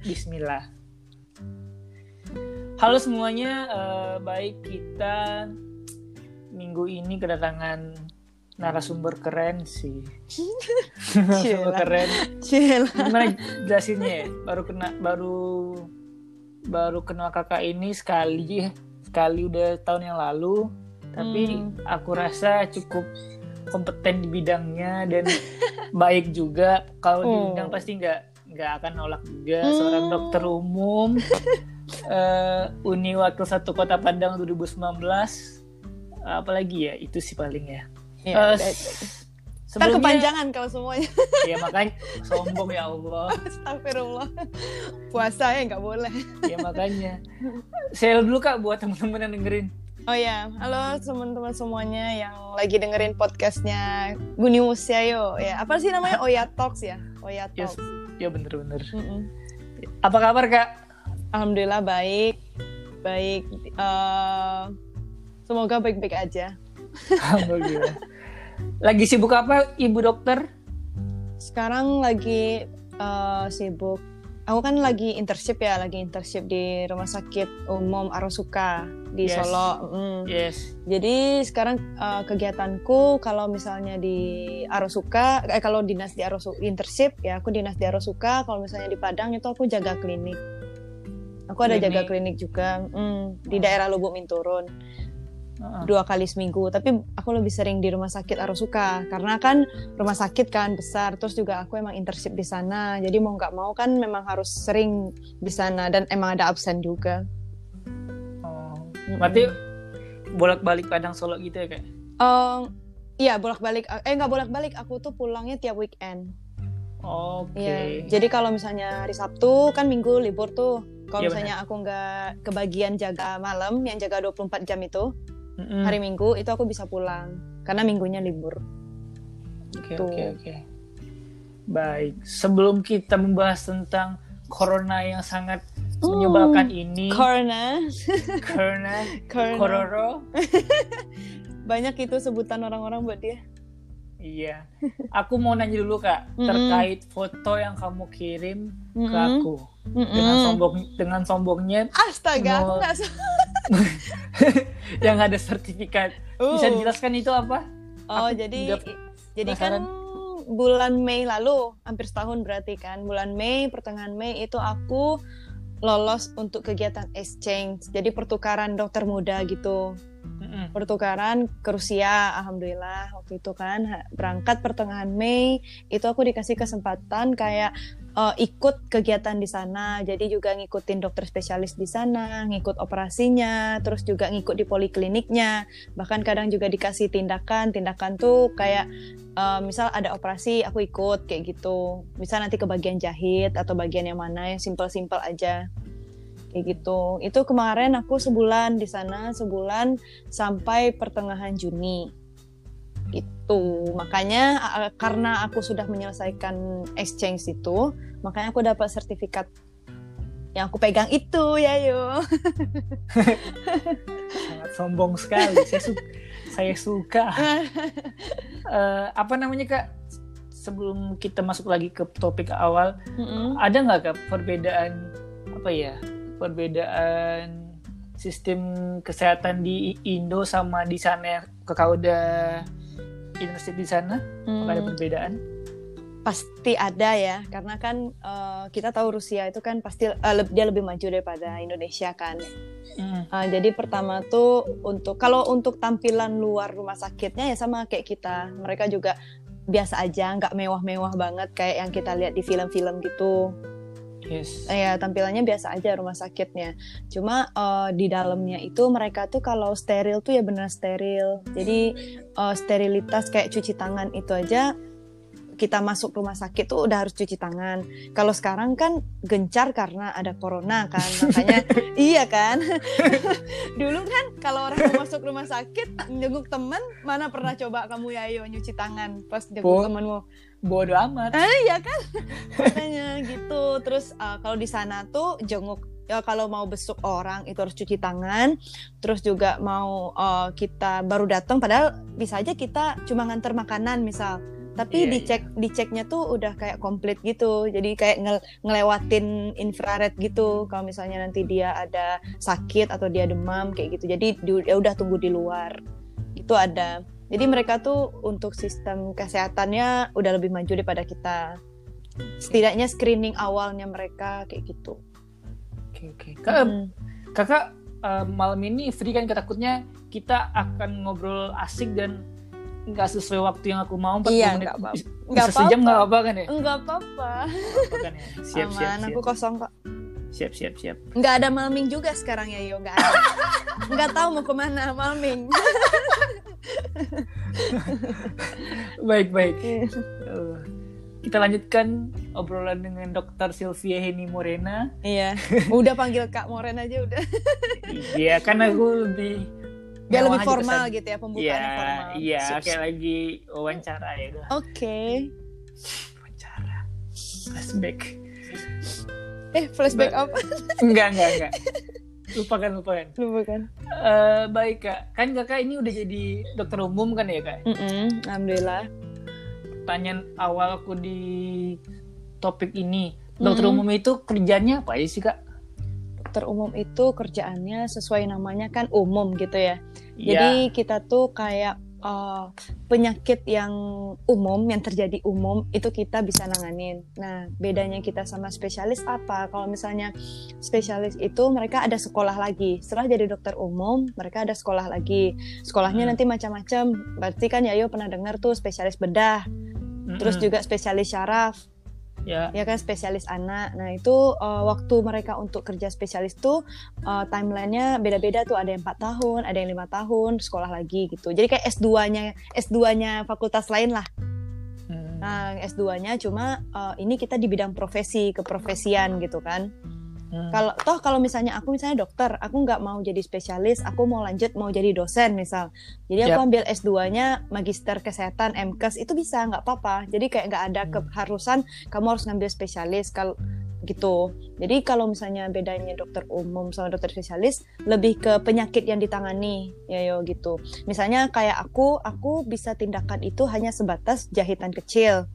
Bismillah. Halo semuanya, baik, kita minggu ini kedatangan narasumber keren sih. Narasumber keren. Gimana jelasinnya ya? Baru kenal kakak ini sekali udah tahun yang lalu, tapi aku rasa cukup kompeten di bidangnya dan baik juga. Kalau diundang pasti nggak akan nolak juga. Seorang dokter umum, Uni Wakil 1 Kota Padang 2019. Apalagi ya, itu sih paling ya. Ya, ntar kepanjangan kalau semuanya. Ya makanya sombong ya Allah. Astagfirullah. Puasa ya nggak boleh. Ya makanya. Share dulu Kak buat teman-teman yang dengerin. Oh ya, halo teman-teman semuanya yang lagi dengerin podcastnya Guni Musyayo. Ya, apa sih namanya? Oya Talks ya? Oya Talks. Ya bener-bener. Apa kabar Kak? Alhamdulillah baik. Baik. Semoga baik-baik aja. Alhamdulillah. Lagi sibuk apa Ibu Dokter? Sekarang lagi sibuk. Aku kan lagi internship di Rumah Sakit Umum Arosuka di Solo. Yes. Jadi sekarang kegiatanku kalau misalnya di Arosuka, kalau dinas di Arosuka internship ya, aku dinas di Arosuka. Kalau misalnya di Padang itu aku jaga klinik. Aku ada jaga klinik juga di daerah Lubuk Minturun. 2 kali seminggu, tapi aku lebih sering di Rumah Sakit Arosuka karena kan rumah sakit kan besar, terus juga aku emang internship di sana, jadi mau nggak mau kan memang harus sering di sana dan emang ada absen juga. Berarti bolak-balik Padang Solo gitu ya Kak? Iya bolak-balik, nggak bolak-balik, aku tuh pulangnya tiap weekend. Oke. Okay. Ya, jadi kalau misalnya hari Sabtu kan minggu libur tuh, kalau misalnya bener. Aku nggak kebagian jaga malam yang jaga 24 jam itu. Hari Minggu itu aku bisa pulang karena minggunya libur. Oke. Baik, sebelum kita membahas tentang corona yang sangat menyebalkan ini. Corona. Kororo. Banyak itu sebutan orang-orang buat dia. Iya. Aku mau nanya dulu Kak terkait foto yang kamu kirim ke aku. Dengan sombongnya. Astaga, aku nggak yang ada sertifikat. Bisa dijelaskan itu apa? Oh, aku jadi kan bulan Mei lalu, hampir setahun berarti kan. Bulan Mei, pertengahan Mei itu aku lolos untuk kegiatan exchange. Jadi pertukaran dokter muda gitu. Pertukaran ke Rusia, alhamdulillah waktu itu kan. Berangkat pertengahan Mei, itu aku dikasih kesempatan kayak ikut kegiatan di sana, jadi juga ngikutin dokter spesialis di sana, ngikut operasinya, terus juga ngikut di polikliniknya, bahkan kadang juga dikasih tindakan tuh kayak misal ada operasi aku ikut kayak gitu, misal nanti ke bagian jahit atau bagian yang mana yang simpel-simpel aja kayak gitu. Itu kemarin aku sebulan di sana, sebulan sampai pertengahan Juni gitu. Makanya karena aku sudah menyelesaikan exchange itu, makanya aku dapat sertifikat yang aku pegang itu ya yo. Sangat sombong sekali. Saya suka. Apa namanya Kak? Sebelum kita masuk lagi ke topik awal, ada nggak Kak perbedaan apa ya? Perbedaan sistem kesehatan di Indo sama di sana yang Kakak udah internship di sana, apakah ada perbedaan? Pasti ada ya, karena kan kita tahu Rusia itu kan pasti dia lebih maju daripada Indonesia kan. Jadi pertama tuh kalau untuk tampilan luar rumah sakitnya ya sama kayak kita, mereka juga biasa aja, nggak mewah-mewah banget kayak yang kita lihat di film-film gitu. Yes. Ya tampilannya biasa aja rumah sakitnya. Cuma di dalamnya itu mereka tuh kalau steril tuh ya benar steril. Jadi sterilitas kayak cuci tangan itu aja, kita masuk rumah sakit tuh udah harus cuci tangan. Kalau sekarang kan gencar karena ada corona kan, makanya iya kan. Dulu kan kalau orang mau masuk rumah sakit menjenguk teman, mana pernah coba kamu Yayo nyuci tangan pas jenguk temanmu? Bodoh amat. Iya kan? Katanya gitu. Terus kalau di sana tuh jenguk ya, kalau mau besuk orang itu harus cuci tangan. Terus juga mau kita baru datang padahal bisa aja kita cuma nganter makanan misal. Tapi diceknya tuh udah kayak komplit gitu. Jadi kayak ngelewatin infrared gitu. Kalau misalnya nanti dia ada sakit atau dia demam kayak gitu. Jadi ya udah tunggu di luar. Itu ada. Jadi mereka tuh untuk sistem kesehatannya udah lebih maju daripada kita. Setidaknya screening awalnya mereka kayak gitu. Oke. Kakak malam ini free kan, takutnya kita akan ngobrol asik dan nggak sesuai waktu yang aku mau. 40 menit nggak sejam nggak apa-apa kan ya? Nggak apa-apa. Kan ya? Siap. Aman, aku kosong kok. Siap. Nggak ada malming juga sekarang ya, Yo. Nggak ada. Nggak tahu mau kemana malming. Baik. Kita lanjutkan obrolan dengan Dr. Sylvia Heni Morena. Iya. Udah panggil Kak Morena aja udah. Iya, karena aku lebih formal gitu ya, pembukaannya formal. Iya, kayak lagi wawancara ya. Oke. Wawancara. Flashback. Flashback apa? Enggak. Lupakan. Baik, Kak. Kan Kakak ini udah jadi dokter umum kan ya, Kak? Alhamdulillah. Pertanyaan awal aku di topik ini, dokter umum itu kerjanya apa aja sih, Kak? Dokter umum itu kerjaannya sesuai namanya kan umum gitu ya. Jadi kita tuh kayak penyakit yang umum, yang terjadi umum itu kita bisa nanganin. Nah, bedanya kita sama spesialis apa? Kalau misalnya spesialis itu mereka ada sekolah lagi. Setelah jadi dokter umum, mereka ada sekolah lagi. Sekolahnya nanti macam-macam. Berarti kan Yayo pernah dengar tuh spesialis bedah. Terus juga spesialis syaraf. Ya kan spesialis anak. Nah itu waktu mereka untuk kerja spesialis tuh timeline-nya beda-beda tuh. Ada yang 4 tahun, ada yang 5 tahun, sekolah lagi gitu. Jadi kayak S2-nya fakultas lain lah. Nah S2-nya cuma ini kita di bidang profesi, keprofesian gitu kan. Kalau misalnya aku dokter, aku nggak mau jadi spesialis, aku mau lanjut mau jadi dosen misal. Jadi aku ambil S2-nya magister kesehatan, MKes itu bisa, nggak apa-apa. Jadi kayak nggak ada keharusan kamu harus ngambil spesialis kalau gitu. Jadi kalau misalnya bedanya dokter umum sama dokter spesialis lebih ke penyakit yang ditangani ya gitu. Misalnya kayak aku bisa tindakan itu hanya sebatas jahitan kecil,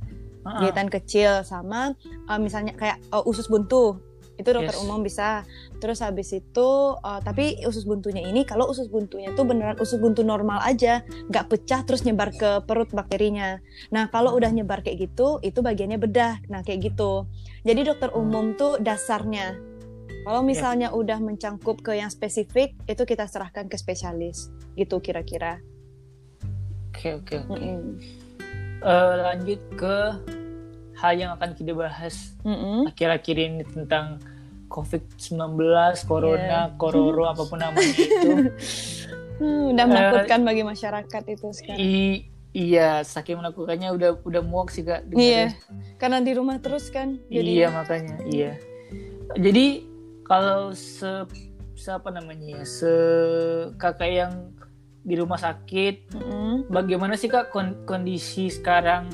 sama misalnya kayak usus buntu. Itu dokter umum bisa. Terus habis itu tapi usus buntunya ini, kalau usus buntunya tuh beneran usus buntu normal aja, nggak pecah terus nyebar ke perut bakterinya. Nah kalau udah nyebar kayak gitu, itu bagiannya bedah. Nah kayak gitu. Jadi dokter umum tuh dasarnya. Kalau misalnya udah mencangkup ke yang spesifik, itu kita serahkan ke spesialis gitu kira-kira. Oke. Lanjut ke hal yang akan kita bahas akhir-akhir ini tentang COVID-19, Corona, Kororo, apapun namanya itu. Udah menakutkan bagi masyarakat itu sekarang. Iya, saking menakutkannya udah muak sih, Kak. Iya, karena di rumah terus kan. Jadi... Iya, makanya. Iya. Jadi, kalau kakak yang di rumah sakit, bagaimana sih, Kak, kondisi sekarang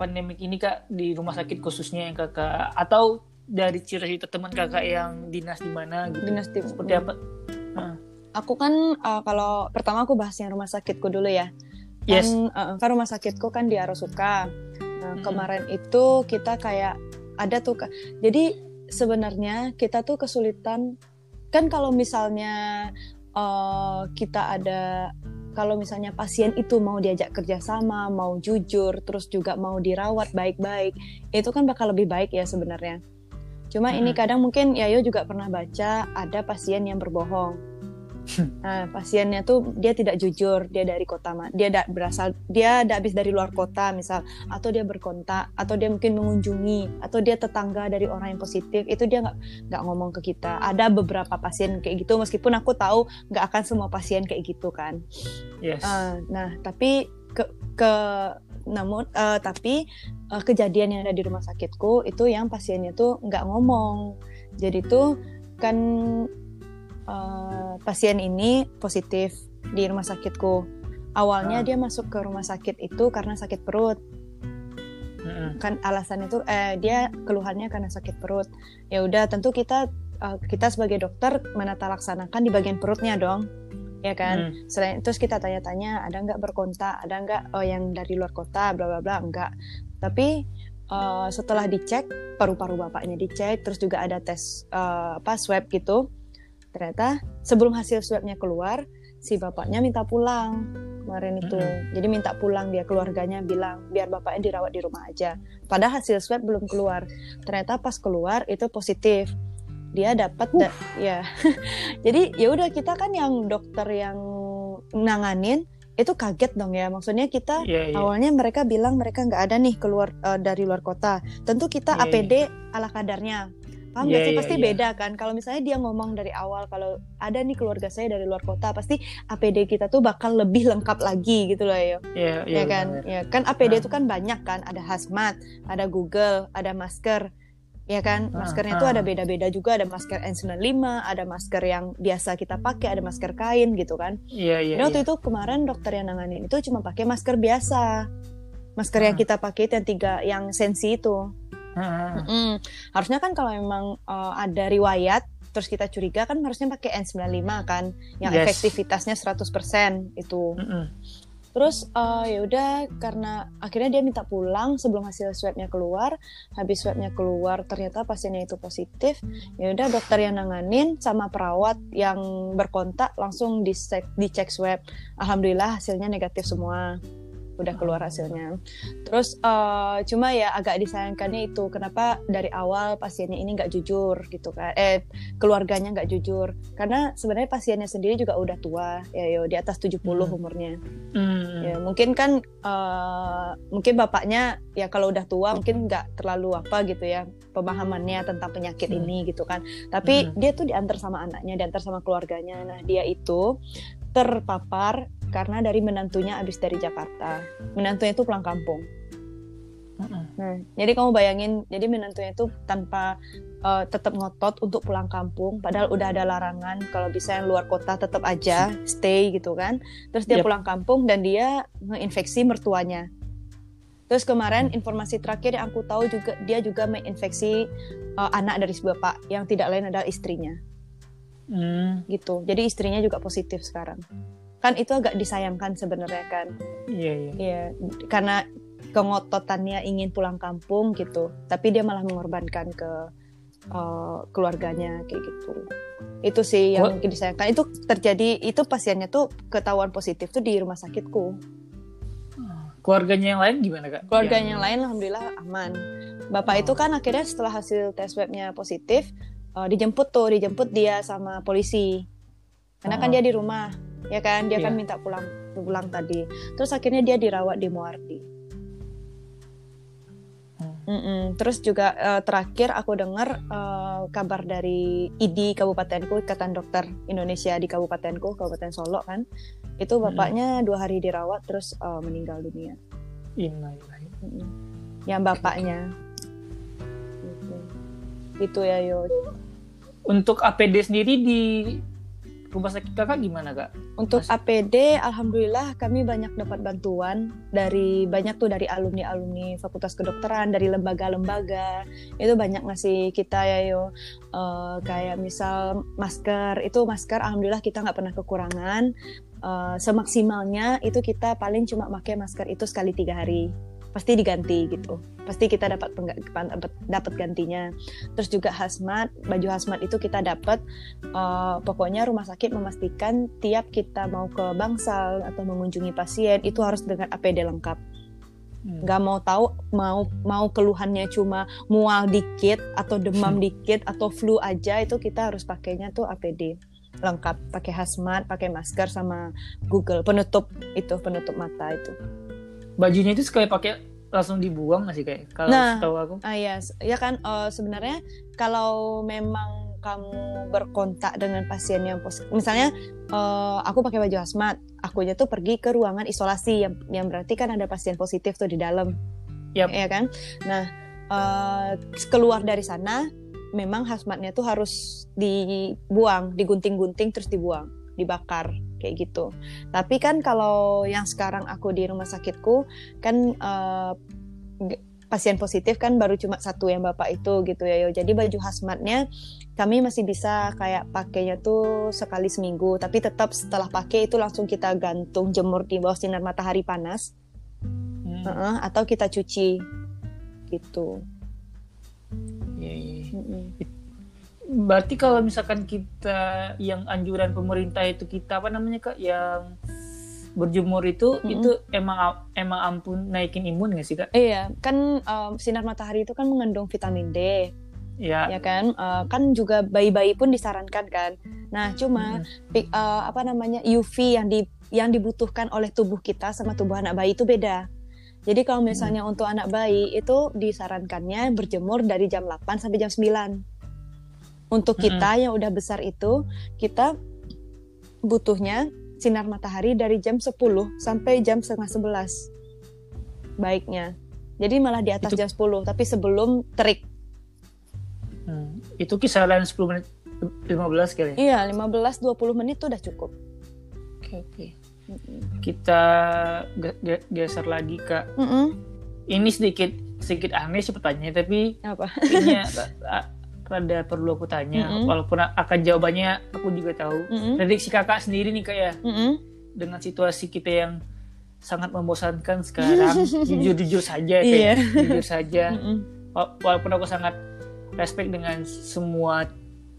pandemi ini, Kak, di rumah sakit khususnya yang kakak, atau dari cerita teman kakak yang dinas di mana gitu. Seperti apa? Aku kan kalau pertama aku bahas yang rumah sakitku dulu ya. Kan rumah sakitku kan di Arosuka. Nah, kemarin itu kita kayak ada tuh. Jadi sebenarnya kita tuh kesulitan kan kalau misalnya kalau misalnya pasien itu mau diajak kerjasama, mau jujur, terus juga mau dirawat baik-baik, itu kan bakal lebih baik ya sebenarnya. Cuma ini kadang mungkin Yayo juga pernah baca ada pasien yang berbohong. Nah, pasiennya tuh dia tidak jujur, dia dari kota, dia habis dari luar kota misal, atau dia berkontak, atau dia mungkin mengunjungi, atau dia tetangga dari orang yang positif, itu dia nggak ngomong ke kita. Ada beberapa pasien kayak gitu, meskipun aku tahu nggak akan semua pasien kayak gitu kan. Nah, tapi namun kejadian yang ada di rumah sakitku itu yang pasiennya tuh nggak ngomong. Jadi tuh kan pasien ini positif di rumah sakitku. Awalnya dia masuk ke rumah sakit itu karena sakit perut. Kan alasan itu dia keluhannya karena sakit perut. Ya udah tentu kita sebagai dokter menata laksanakan di bagian perutnya dong. ya kan. Selain terus kita tanya-tanya ada nggak berkontak, ada nggak yang dari luar kota, bla bla bla, enggak. Tapi setelah dicek paru-paru bapaknya dicek, terus juga ada tes swab gitu. Ternyata sebelum hasil swabnya keluar, si bapaknya minta pulang kemarin itu. Jadi minta pulang dia, keluarganya bilang biar bapaknya dirawat di rumah aja. Padahal hasil swab belum keluar. Ternyata pas keluar itu positif. Dia dapat ya. Jadi ya udah, kita kan yang dokter yang nanganin itu kaget dong ya. Maksudnya kita awalnya mereka bilang mereka nggak ada nih keluar dari luar kota. Tentu kita APD ala kadarnya. Paham gak sih? Pasti beda kan. Kalau misalnya dia ngomong dari awal kalau ada nih keluarga saya dari luar kota, pasti APD kita tuh bakal lebih lengkap lagi gitu loh ya. Ya kan? Ya kan APD itu kan banyak kan, ada hazmat, ada Google, ada masker. Ya kan, maskernya itu ada beda-beda juga, ada masker N95, ada masker yang biasa kita pakai, ada masker kain gitu kan. Jadi waktu itu kemarin dokter yang nanganin itu cuma pakai masker biasa, masker yang kita pakai itu yang 3 yang sensi itu. Harusnya kan kalau memang ada riwayat terus kita curiga kan harusnya pakai N95 kan, yang efektivitasnya 100% itu. Terus ya udah, karena akhirnya dia minta pulang sebelum hasil swabnya keluar. Habis swabnya keluar ternyata pasiennya itu positif. Ya udah, dokter yang nanganin sama perawat yang berkontak langsung dicek swab. Alhamdulillah hasilnya negatif semua. Udah keluar hasilnya. Terus cuma ya agak disayangkannya itu, kenapa dari awal pasiennya ini nggak jujur gitu kan? Keluarganya nggak jujur, karena sebenarnya pasiennya sendiri juga udah tua, ya di atas 70 umurnya. Ya mungkin kan mungkin bapaknya ya kalau udah tua mungkin nggak terlalu apa gitu ya pemahamannya tentang penyakit ini gitu kan. Tapi dia tuh diantar sama anaknya, diantar sama keluarganya. Nah dia itu terpapar karena dari menantunya abis dari Jakarta. Menantunya itu pulang kampung. Nah, jadi kamu bayangin, jadi menantunya itu tanpa tetap ngotot untuk pulang kampung, padahal udah ada larangan kalau bisa yang luar kota tetap aja stay gitu kan. Terus dia pulang kampung dan dia menginfeksi mertuanya. Terus kemarin informasi terakhir yang aku tahu juga dia juga menginfeksi anak dari si bapak yang tidak lain adalah istrinya. Gitu. Jadi istrinya juga positif sekarang. Kan itu agak disayangkan sebenarnya kan. Karena kengototannya ingin pulang kampung gitu, tapi dia malah mengorbankan ke keluarganya kayak gitu. Itu sih yang disayangkan. Itu terjadi, itu pasiennya tuh ketahuan positif tuh di rumah sakitku. Keluarganya yang lain gimana Kak? Keluarganya yang lain alhamdulillah aman. Bapak itu kan akhirnya setelah hasil tes swabnya positif, dijemput dia sama polisi. Karena kan dia di rumah. Ya kan, dia kan minta pulang tadi. Terus akhirnya dia dirawat di Muardi. Terus juga terakhir aku dengar kabar dari IDI Kabupatenku, Ikatan Dokter Indonesia di Kabupatenku, Kabupaten Solo kan. Itu bapaknya 2 hari dirawat terus meninggal dunia. Yang bapaknya. Gitu ya yo. Untuk APD sendiri di rumah sakit Kakak gimana Kak? Untuk APD alhamdulillah kami banyak dapat bantuan dari banyak tuh, dari alumni-alumni Fakultas Kedokteran, dari lembaga-lembaga. Itu banyak ngasih kita ya yo. Kayak misal masker, itu masker alhamdulillah kita enggak pernah kekurangan. Semaksimalnya itu kita paling cuma pakai masker itu sekali 3 hari. Pasti diganti gitu, pasti kita dapat gantinya. Terus juga hazmat, baju hazmat itu kita dapat. Pokoknya rumah sakit memastikan tiap kita mau ke bangsal atau mengunjungi pasien itu harus dengan APD lengkap. Nggak mau tahu mau keluhannya cuma mual dikit atau demam dikit atau flu aja, itu kita harus pakainya tuh APD lengkap, pakai hazmat, pakai masker sama Google penutup mata itu. Bajunya itu sekali pakai langsung dibuang nggak sih kayak? Kalau tahu aku. Ya kan sebenarnya kalau memang kamu berkontak dengan pasien yang positif, misalnya aku pakai baju hazmat, akunya tuh pergi ke ruangan isolasi yang berarti kan ada pasien positif tuh di dalam, ya kan? Nah keluar dari sana memang hazmatnya tuh harus dibuang, digunting-gunting terus dibuang, dibakar kayak gitu. Tapi kan kalau yang sekarang aku di rumah sakitku kan pasien positif kan baru cuma satu yang bapak itu gitu ya. Jadi baju hazmatnya kami masih bisa kayak pakainya tuh sekali seminggu, tapi tetap setelah pakai itu langsung kita gantung jemur di bawah sinar matahari panas, atau kita cuci gitu. Berarti kalau misalkan kita yang anjuran pemerintah itu kita apa namanya Kak, yang berjemur itu emang ampun naikin imun nggak sih Kak? Iya kan, sinar matahari itu kan mengandung vitamin D. Ya kan, kan juga bayi-bayi pun disarankan kan. Nah cuma UV yang dibutuhkan oleh tubuh kita sama tubuh anak bayi itu beda. Jadi kalau misalnya untuk anak bayi itu disarankannya berjemur dari jam 8 sampai jam 9. Untuk kita yang udah besar itu, kita butuhnya sinar matahari dari jam 10 sampai jam 10:30 baiknya. Jadi malah di atas itu, jam 10, tapi sebelum terik. Itu kisaran 10 menit, 15 kali ya? Iya, 15-20 menit itu udah cukup. Oke. Kita geser lagi Kak. Ini sedikit aneh sih pertanyaannya, tapi ini rada perlu aku tanya. Walaupun akan jawabannya aku juga tahu. Prediksi Kakak sendiri nih Kak ya, dengan situasi kita yang sangat membosankan sekarang, jujur saja. Walaupun aku sangat respect dengan semua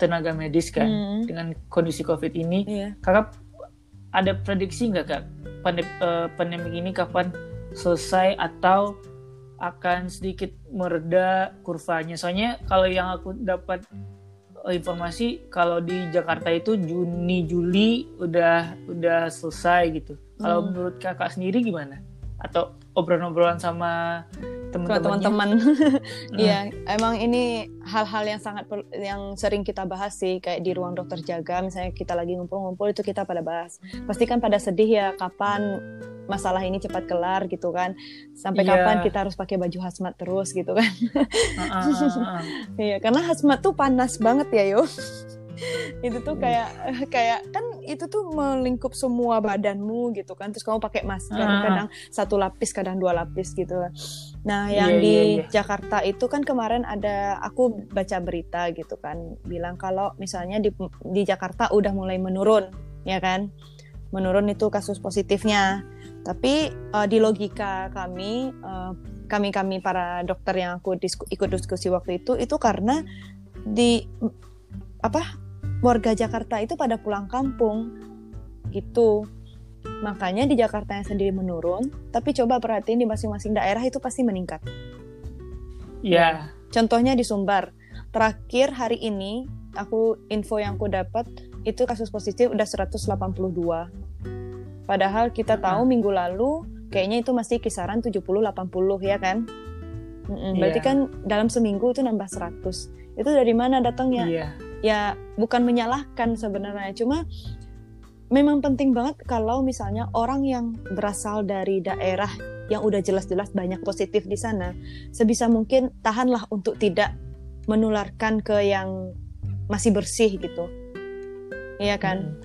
tenaga medis kan, dengan kondisi COVID ini, Kakak ada prediksi nggak Kak, pandemi ini kapan selesai atau akan sedikit mereda kurvanya? Soalnya kalau yang aku dapat informasi, kalau di Jakarta itu Juni-Juli udah selesai gitu. Kalau menurut Kakak sendiri gimana? Atau obrolan-obrolan sama teman-teman? Iya, emang ini hal-hal yang sering kita bahas sih, kayak di ruang dokter jaga misalnya kita lagi ngumpul-ngumpul itu kita pada bahas. Pasti kan pada sedih ya, kapan masalah ini cepat kelar gitu kan. Sampai kapan kita harus pakai baju hazmat terus gitu kan. Iya, karena hazmat tuh panas banget ya, yo. Itu tuh kayak kan itu tuh melingkup semua badanmu gitu kan, terus kamu pakai masker kadang satu lapis kadang dua lapis gitu. Nah yang Jakarta itu kan kemarin ada, aku baca berita gitu kan, bilang kalau misalnya di Jakarta udah mulai menurun ya kan, menurun itu kasus positifnya, tapi di logika kami para dokter yang aku ikut diskusi waktu itu karena di warga Jakarta itu pada pulang kampung gitu. Makanya di Jakarta yang sendiri menurun, tapi coba perhatiin di masing-masing daerah itu pasti meningkat. Ya. Contohnya di Sumbar. Terakhir hari ini info yang aku dapat itu kasus positif udah 182. Padahal kita tahu minggu lalu kayaknya itu masih kisaran 70-80 ya kan? Berarti kan dalam seminggu itu nambah 100. Itu dari mana datangnya? Iya. Ya bukan menyalahkan sebenarnya, cuma memang penting banget kalau misalnya orang yang berasal dari daerah yang udah jelas-jelas banyak positif di sana, sebisa mungkin tahanlah untuk tidak menularkan ke yang masih bersih gitu, iya kan?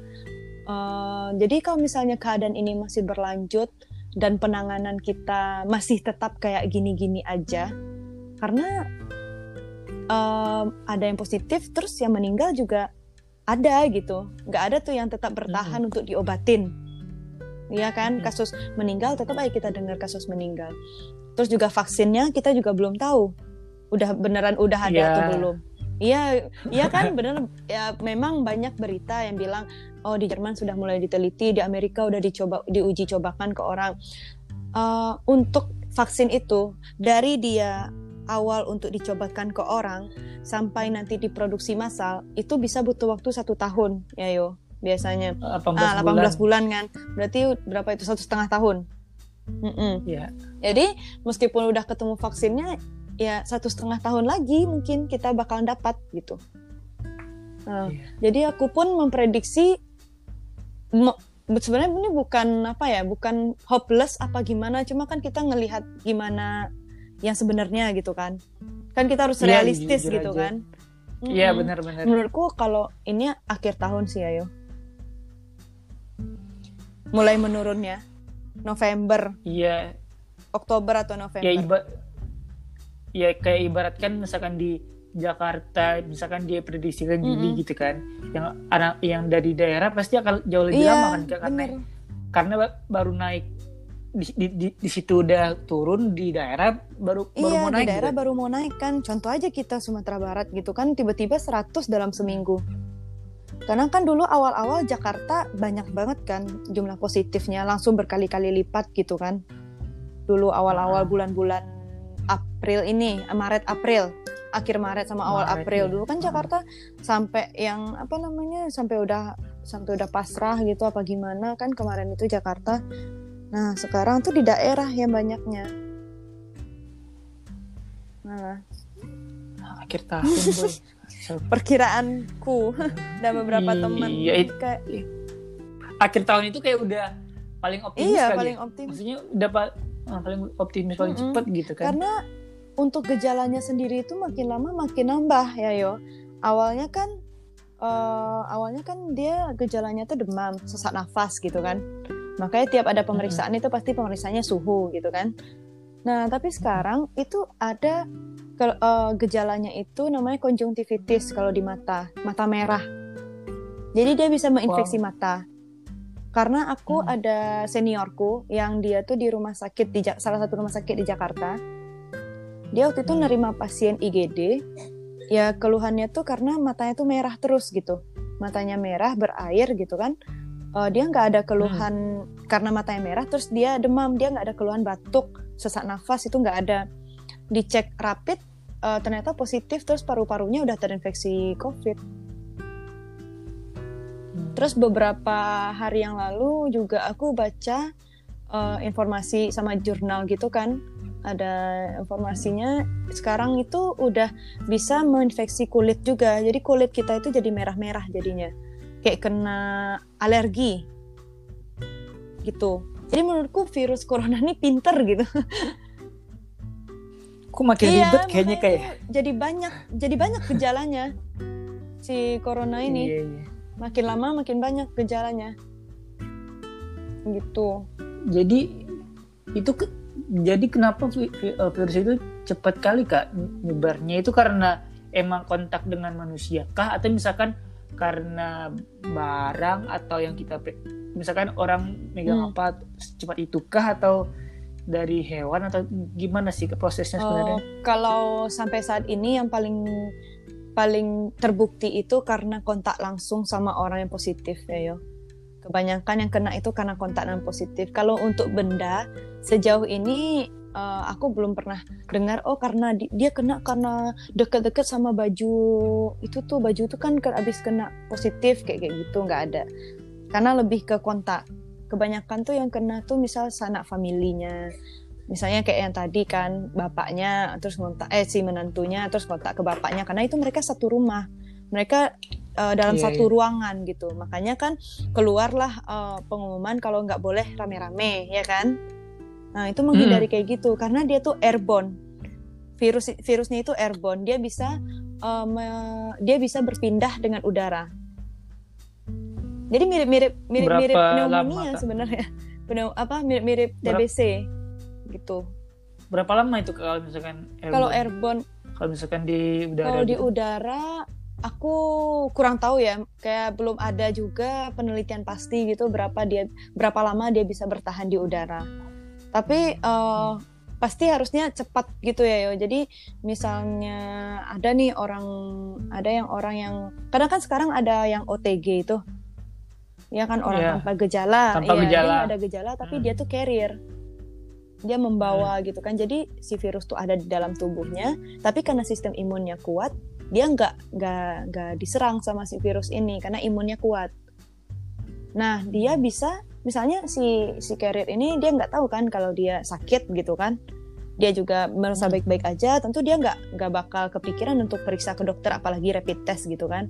Jadi kalau misalnya keadaan ini masih berlanjut dan penanganan kita masih tetap kayak gini-gini aja, karena ada yang positif terus yang meninggal juga ada gitu, nggak ada tuh yang tetap bertahan untuk diobatin, ya kan? Kasus meninggal tetap aja kita dengar kasus meninggal, terus juga vaksinnya kita juga belum tahu udah beneran udah ada atau belum. Iya kan, bener ya. Memang banyak berita yang bilang di Jerman sudah mulai diteliti, di Amerika udah diuji cobakan ke orang. Untuk vaksin itu dari dia awal untuk dicobakan ke orang sampai nanti diproduksi massal itu bisa butuh waktu 1 tahun ya, yo, biasanya 18 bulan kan, berarti berapa itu 1,5 tahun. Yeah. Jadi meskipun udah ketemu vaksinnya ya 1,5 tahun lagi mungkin kita bakalan dapat gitu. Jadi aku pun memprediksi sebenarnya ini bukan hopeless apa gimana, cuma kan kita ngelihat gimana yang sebenarnya gitu kan. Kan kita harus realistis gitu aja. Kan. Iya, benar-benar. Menurutku kalau ini akhir tahun sih, ayo. Mulai menurunnya November. Iya. Oktober atau November. Ya, ya kayak ibaratkan misalkan di Jakarta, misalkan dia prediksikan Juni gitu kan, yang dari daerah pasti akan jauh lebih lama kan, karena baru naik di situ udah turun, di daerah baru mau naik. Iya, di daerah gitu. Baru mau naik kan. Contoh aja kita Sumatera Barat gitu kan, tiba-tiba 100 dalam seminggu. Karena kan dulu awal-awal Jakarta banyak banget kan jumlah positifnya, langsung berkali-kali lipat gitu kan. Dulu awal-awal bulan-bulan April ini, Maret-April, akhir Maret sama awal April dulu kan Jakarta sampai yang sampai udah pasrah gitu apa gimana kan kemarin itu Jakarta. Nah, sekarang tuh di daerah yang banyaknya. Nah akhir tahun boy. Perkiraanku dan beberapa teman kayak akhir tahun itu kayak udah paling optimis optimis. Maksudnya udah paling optimis, paling cepat gitu kan. Karena untuk gejalanya sendiri itu makin lama makin nambah ya yo. Awalnya kan dia gejalanya tuh demam, sesak nafas gitu kan. Makanya tiap ada pemeriksaan itu pasti pemeriksaannya suhu gitu kan. Nah, tapi sekarang itu ada gejalanya itu namanya konjungtivitis kalau di mata merah. Jadi dia bisa menginfeksi mata. Karena aku ada seniorku yang dia tuh di rumah sakit di salah satu rumah sakit di Jakarta. Dia waktu itu nerima pasien IGD, ya keluhannya tuh karena matanya tuh merah terus gitu. Matanya merah, berair gitu kan. Dia nggak ada keluhan karena matanya merah, terus dia demam, dia nggak ada keluhan batuk, sesak nafas itu nggak ada. Dicek rapid, ternyata positif, terus paru-parunya udah terinfeksi COVID. Terus beberapa hari yang lalu juga aku baca informasi sama jurnal gitu kan. Ada informasinya sekarang itu udah bisa menginfeksi kulit juga. Jadi kulit kita itu jadi merah-merah jadinya. Kayak kena alergi gitu. Jadi menurutku virus corona ini pinter gitu. Kok makin ribet kayaknya kayak. Jadi banyak gejalanya si corona ini. Iya. Makin lama makin banyak gejalanya. Gitu. Jadi itu Jadi kenapa virus itu cepat kali Kak nyebarnya itu karena emang kontak dengan manusia kah, atau misalkan karena barang atau yang kita misalkan orang megang apa secepat itu kah, atau dari hewan, atau gimana sih prosesnya sebenarnya? Kalau sampai saat ini yang paling terbukti itu karena kontak langsung sama orang yang positif ya yo. Kebanyakan yang kena itu karena kontak non positif. Kalau untuk benda, sejauh ini aku belum pernah dengar karena dia kena karena deket-deket sama baju. Baju itu kan habis kena positif kayak gitu, nggak ada. Karena lebih ke kontak. Kebanyakan tuh yang kena tuh misal sanak familinya. Misalnya kayak yang tadi kan, bapaknya terus kontak si menantunya terus kontak ke bapaknya, karena itu mereka satu rumah. Mereka dalam satu ruangan gitu. Makanya kan keluarlah pengumuman kalau nggak boleh rame-rame, ya kan? Nah, itu menghindari kayak gitu. Karena dia tuh airborne. Virusnya itu airborne. Dia bisa dia bisa berpindah dengan udara. Jadi mirip pneumonia sebenarnya. Mirip TBC gitu. Berapa lama itu kalau misalkan airborne? Kalau misalkan di udara. Kalau di udara aku kurang tahu ya, kayak belum ada juga penelitian pasti gitu berapa lama dia bisa bertahan di udara. Tapi pasti harusnya cepat gitu ya yo. Jadi misalnya ada yang kadang kan sekarang ada yang OTG itu. Ya kan, orang tanpa gejala. Tanpa gejala. Dia ada gejala tapi dia tuh carrier. Dia membawa gitu kan. Jadi si virus tuh ada di dalam tubuhnya, tapi karena sistem imunnya kuat, dia nggak diserang sama si virus ini karena imunnya kuat. Nah, dia bisa, misalnya si carrier ini dia nggak tahu kan kalau dia sakit gitu kan. Dia juga merasa baik-baik aja, tentu dia nggak bakal kepikiran untuk periksa ke dokter, apalagi rapid test gitu kan.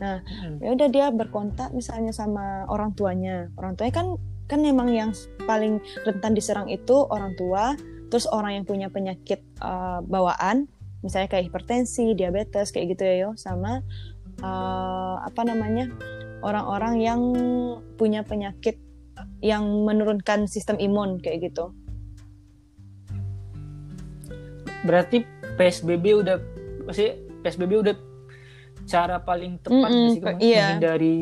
Nah, ya udah dia berkontak misalnya sama orang tuanya. Orang tuanya kan memang yang paling rentan diserang itu orang tua, terus orang yang punya penyakit bawaan. Misalnya kayak hipertensi, diabetes kayak gitu ya yo, sama orang-orang yang punya penyakit yang menurunkan sistem imun kayak gitu. Berarti PSBB udah, maksudnya PSBB udah cara paling tepat sih menghindari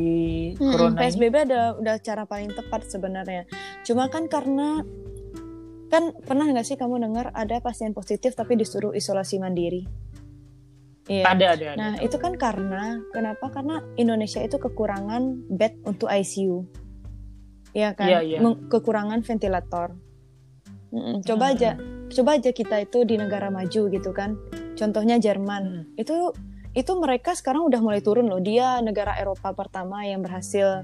corona. PSBB ini udah cara paling tepat sebenarnya. Cuma kan karena kan pernah nggak sih kamu dengar ada pasien positif tapi disuruh isolasi mandiri? Iya. Ada. Nah itu kan karena kenapa? Karena Indonesia itu kekurangan bed untuk ICU, ya kan? Yeah. Kekurangan ventilator. Coba aja kita itu di negara maju gitu kan. Contohnya Jerman. Itu mereka sekarang udah mulai turun loh. Dia negara Eropa pertama yang berhasil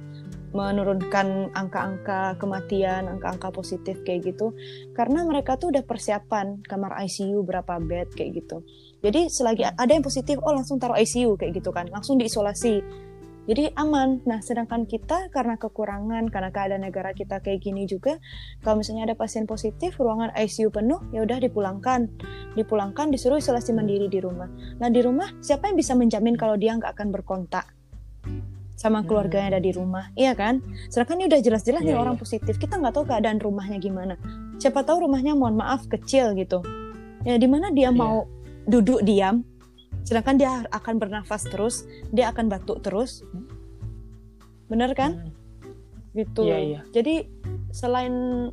menurunkan angka-angka kematian, angka-angka positif kayak gitu. Karena mereka tuh udah persiapan kamar ICU berapa bed kayak gitu. Jadi selagi ada yang positif, langsung taruh ICU kayak gitu kan. Langsung diisolasi. Jadi aman. Nah, sedangkan kita karena kekurangan, karena keadaan negara kita kayak gini juga, kalau misalnya ada pasien positif, ruangan ICU penuh, ya udah dipulangkan, disuruh isolasi mandiri di rumah. Nah, di rumah siapa yang bisa menjamin kalau dia nggak akan berkontak sama keluarganya ada di rumah, iya kan? Sedangkan ini udah jelas-jelas nih orang positif, kita nggak tahu keadaan rumahnya gimana. Siapa tahu rumahnya, mohon maaf, kecil gitu. Ya, di mana dia mau duduk diam? Sedangkan dia akan bernafas terus, dia akan batuk terus, bener kan? Gitu. Jadi selain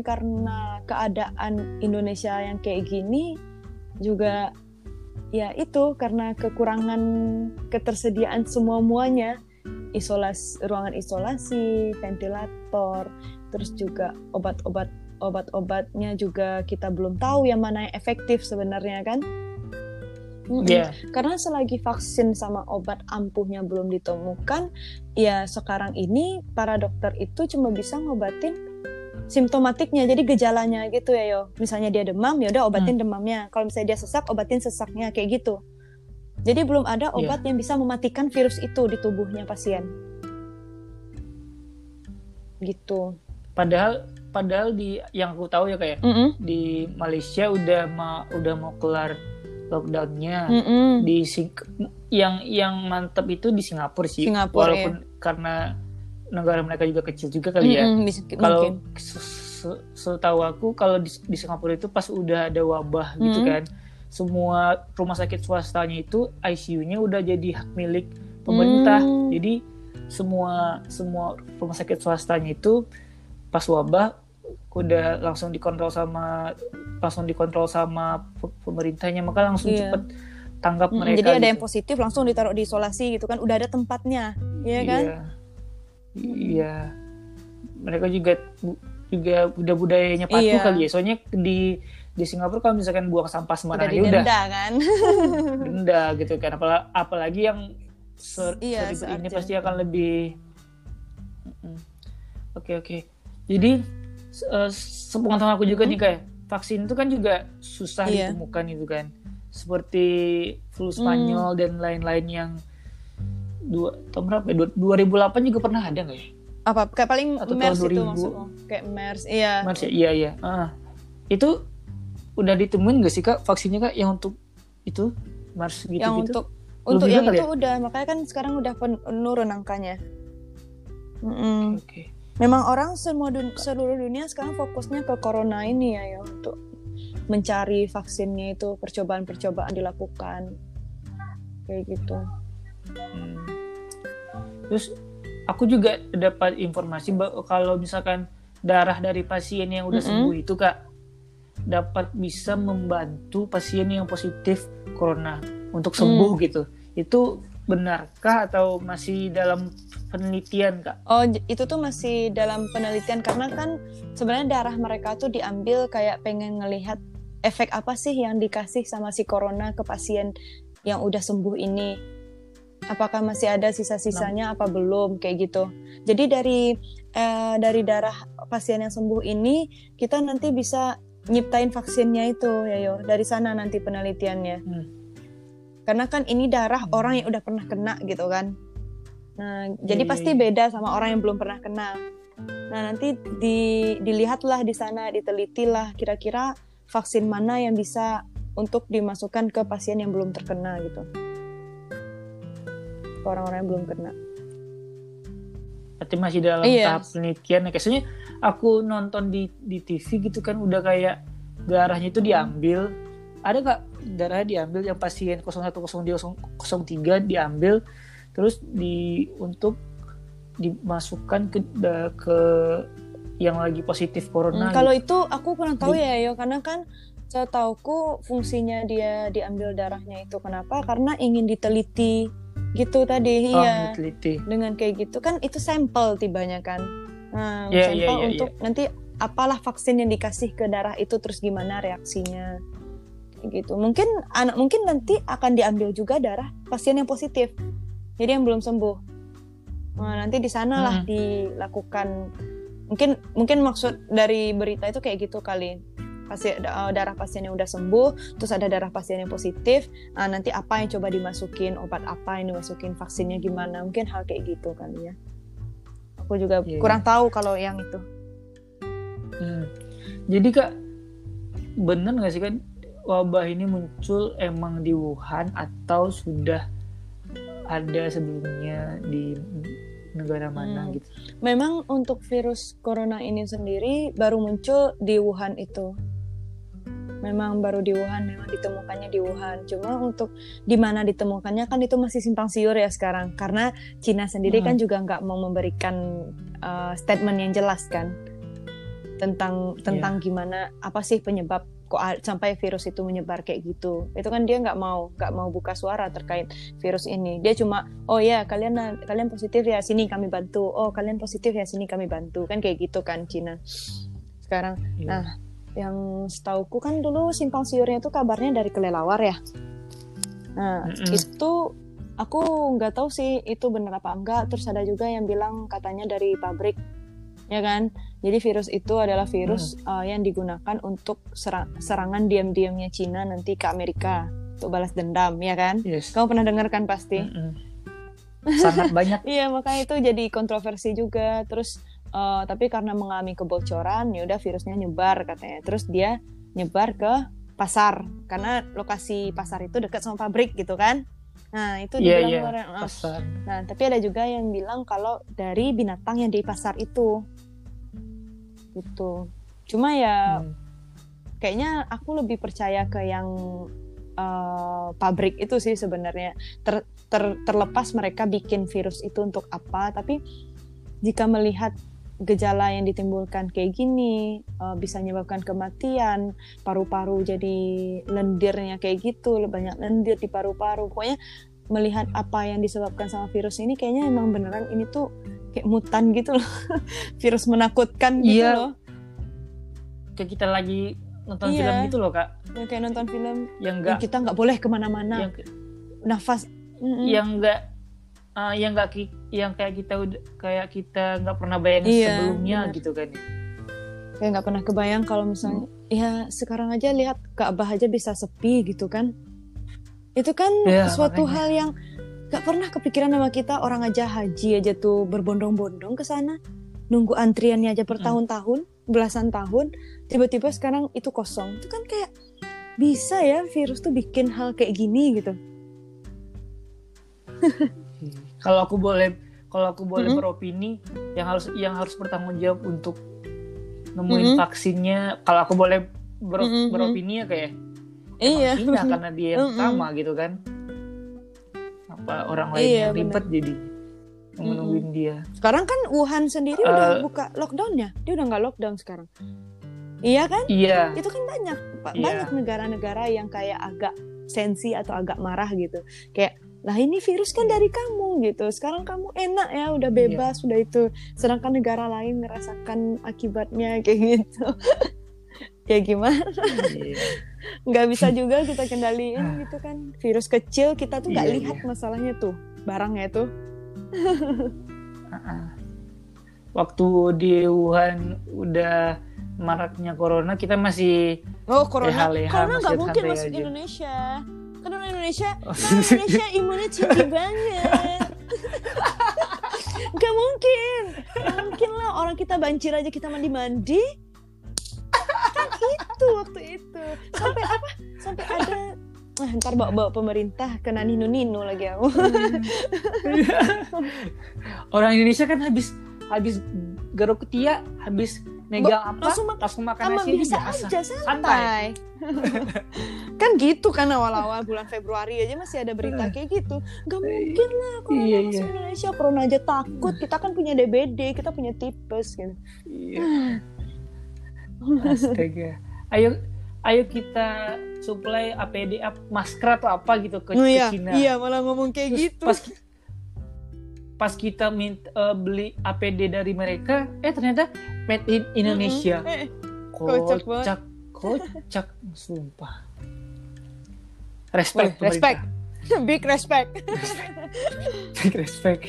karena keadaan Indonesia yang kayak gini, juga ya itu karena kekurangan ketersediaan semua-muanya, ruangan isolasi, ventilator, terus juga obat-obatnya juga kita belum tahu yang mana yang efektif sebenarnya kan? Karena selagi vaksin sama obat ampuhnya belum ditemukan, ya sekarang ini para dokter itu cuma bisa ngobatin simptomatiknya, jadi gejalanya gitu ya yo. Misalnya dia demam, ya udah obatin demamnya. Kalau misalnya dia sesak, obatin sesaknya kayak gitu. Jadi belum ada obat yang bisa mematikan virus itu di tubuhnya pasien. Gitu. Padahal di yang aku tahu ya kayak di Malaysia udah mau kelar lockdownnya. Di yang mantep itu di Singapura sih, walaupun karena negara mereka juga kecil juga kali ya. Kalau setahu aku kalau di Singapura itu pas udah ada wabah gitu kan, semua rumah sakit swastanya itu ICU-nya udah jadi hak milik pemerintah. Jadi semua rumah sakit swastanya itu pas wabah udah langsung dikontrol sama pemerintahnya, maka langsung cepet tanggap mereka. Jadi ada gitu yang positif langsung ditaruh di isolasi gitu kan, udah ada tempatnya, ya kan? Iya. Mereka juga udah budayanya patuh kali ya. Soalnya di Singapura kalau misalkan buang sampah sembarangan udah didenda kan? Denda gitu kan. Apalagi yang seribut ini pasti akan lebih. Oke. Jadi sepengetahuan aku juga nih kayak vaksin itu kan juga susah ditemukan gitu kan, seperti flu Spanyol dan lain-lain yang tahun berapa? 2008 juga pernah ada nggak ya? Apa kayak paling MERS itu maksudmu? Kayak MERS, iya. Itu udah ditemuin nggak sih kak vaksinnya kak yang untuk itu MERS gitu? Yang untuk yang itu ya? Udah, makanya kan sekarang udah penurun angkanya. Oke. Memang orang seluruh dunia sekarang fokusnya ke corona ini ya, untuk mencari vaksinnya itu percobaan dilakukan kayak gitu. Terus aku juga dapat informasi kalau misalkan darah dari pasien yang udah sembuh itu kak dapat bisa membantu pasien yang positif corona untuk sembuh gitu. Itu benarkah atau masih dalam penelitian kak? Oh itu tuh masih dalam penelitian, karena kan sebenarnya darah mereka tuh diambil kayak pengen ngelihat efek apa sih yang dikasih sama si corona ke pasien yang udah sembuh ini, apakah masih ada sisa-sisanya apa belum kayak gitu. Jadi dari darah pasien yang sembuh ini kita nanti bisa nyiptain vaksinnya itu ya yo, dari sana nanti penelitiannya. Karena kan ini darah orang yang udah pernah kena gitu kan. Nah, jadi pasti beda sama orang yang belum pernah kena. Nah, nanti dilihatlah di sana, ditelitilah kira-kira vaksin mana yang bisa untuk dimasukkan ke pasien yang belum terkena gitu. Ke orang-orang yang belum kena. Berarti masih dalam tahap penelitian. Kayaknya aku nonton di TV gitu kan, udah kayak darahnya itu diambil ada nggak darah diambil yang pasien 010203 diambil terus untuk dimasukkan ke yang lagi positif corona. Kalau gitu. Itu aku kurang tahu ya, karena kan setauku fungsinya dia diambil darahnya itu kenapa? Karena ingin diteliti gitu tadi, ya. Diteliti. Dengan kayak gitu kan itu sampel tibanya kan. Nah, sampel untuk nanti apalah vaksin yang dikasih ke darah itu terus gimana reaksinya. Gitu. Mungkin nanti akan diambil juga darah pasien yang positif. Jadi yang belum sembuh. Nah, nanti di sanalah dilakukan mungkin maksud dari berita itu kayak gitu kali. Pasien, darah pasien yang udah sembuh, terus ada darah pasien yang positif, nanti apa yang coba dimasukin, obat apa yang dimasukin, vaksinnya gimana, mungkin hal kayak gitu kali ya. Aku juga kurang tahu kalau yang itu. Jadi Kak, benar nggak sih kan wabah ini muncul emang di Wuhan atau sudah ada sebelumnya di negara mana gitu? Memang untuk virus corona ini sendiri baru muncul di Wuhan itu. Memang baru di Wuhan, memang ditemukannya di Wuhan. Cuma untuk di mana ditemukannya kan itu masih simpang siur ya sekarang. Karena Cina sendiri kan juga nggak mau memberikan statement yang jelas kan tentang gimana apa sih penyebab kok sampai virus itu menyebar kayak gitu. Itu kan dia nggak mau buka suara terkait virus ini. Dia cuma kalian positif ya sini kami bantu. Oh kalian positif ya sini kami bantu. Kan kayak gitu kan Cina sekarang. Yeah. Nah yang setauku kan dulu simpang siurnya itu kabarnya dari kelelawar ya. Nah itu aku nggak tahu sih itu bener apa enggak. Terus ada juga yang bilang katanya dari pabrik. Ya kan? Jadi virus itu adalah virus yang digunakan untuk serangan diam-diamnya Cina nanti ke Amerika untuk balas dendam, ya kan? Yes. Kamu pernah dengar kan pasti? Sangat banyak. Iya, makanya itu jadi kontroversi juga. Terus tapi karena mengalami kebocoran, yaudah virusnya nyebar katanya. Terus dia nyebar ke pasar karena lokasi pasar itu dekat sama pabrik gitu kan? Nah itu dibilang orang. Nah tapi ada juga yang bilang kalau dari binatang yang di pasar itu. Gitu. Cuma ya kayaknya aku lebih percaya ke yang pabrik itu sih sebenarnya. Terlepas mereka bikin virus itu untuk apa, tapi jika melihat gejala yang ditimbulkan kayak gini bisa menyebabkan kematian, paru-paru jadi lendirnya kayak gitu, banyak lendir di paru-paru. Pokoknya melihat apa yang disebabkan sama virus ini kayaknya emang beneran ini tuh kayak mutan gitu loh. Virus menakutkan gitu loh. Kayak kita lagi nonton film gitu loh, Kak. Kayak nonton film yang kita nggak boleh kemana-mana. Nafas yang nggak yang kayak kita nggak pernah bayangin sebelumnya bener. Gitu kan ya. Kayak nggak pernah kebayang kalau misalnya sekarang aja lihat Ka'bah aja bisa sepi gitu kan. Itu kan suatu hal yang nggak pernah kepikiran sama kita. Orang aja haji aja tuh berbondong-bondong ke sana, nunggu antriannya aja bertahun-tahun, belasan tahun, tiba-tiba sekarang itu kosong. Itu kan kayak bisa ya virus tuh bikin hal kayak gini gitu. Kalau aku boleh beropini, yang harus bertanggung jawab untuk nemuin vaksinnya. Kalau aku boleh beropini ya kayak China karena dia yang sama gitu kan. Apa orang lain yang ribet jadi menungguin dia. Sekarang kan Wuhan sendiri udah buka lockdownnya, dia udah nggak lockdown sekarang. Iya kan? Iya. Itu kan banyak negara-negara yang kayak agak sensi atau agak marah gitu, kayak. Nah ini virus kan dari kamu gitu. Sekarang kamu enak ya, udah bebas, udah itu. Sedangkan negara lain merasakan akibatnya kayak gitu. Ya gimana? Nggak bisa juga kita kendaliin gitu kan. Virus kecil kita tuh nggak lihat masalahnya tuh, barangnya tuh. Waktu di Wuhan udah maraknya corona, kita masih corona nggak mungkin masuk aja. Indonesia. Karena Indonesia imunnya tinggi banget. Gak mungkin lah orang kita banjir aja kita mandi-mandi. Kan itu waktu itu sampai ada ntar bawa pemerintah kena nino lagi aku. Orang Indonesia kan habis garuk ketia, habis megang apa langsung makan nasi biasa aja, santai. Kan gitu kan, awal-awal bulan Februari aja masih ada berita kayak gitu. Gak mungkin lah corona masuk Indonesia, corona aja takut. Kita kan punya DBD, kita punya tipes gitu. Iya. Astaga. Ayo kita supply APD, masker atau apa gitu ke Cina. Iya, malah ngomong kayak gitu. Pas kita minta, beli APD dari mereka, ternyata made in Indonesia. Kocak, sumpah. Respect, respect. Big respect. Big respect.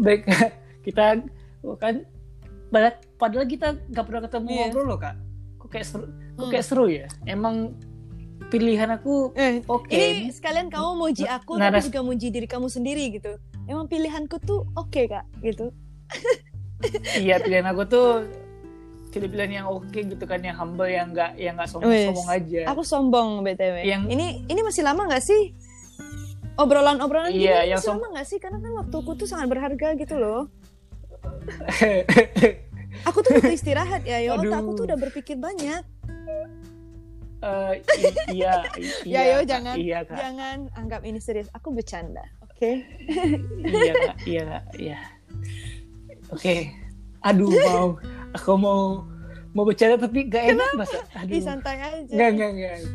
Baik, kita kan padahal kita nggak pernah ketemu ngobrol loh, Kak. Kok kayak seru ya. Emang pilihan aku oke. Ini sekalian kamu muji aku, tapi juga muji diri kamu sendiri gitu. Emang pilihanku tuh oke, Kak, gitu. Iya, pilihan aku tuh pilihan yang oke gitu kan, yang humble, yang enggak sombong-sombong aja. Aku sombong BTW. Ini masih lama enggak sih? Obrolan-obrolan ini masih lama enggak sih? Karena kan waktuku tuh sangat berharga gitu loh. Aku tuh butuh istirahat ya, Yo. Aku tuh udah berpikir banyak. Iya. Ya, Yo, jangan anggap ini serius. Aku bercanda. Oke. Iya. Oke. Aduh, aku mau bercanda tapi gak enak masa. Aduh. Santai aja. Enggak.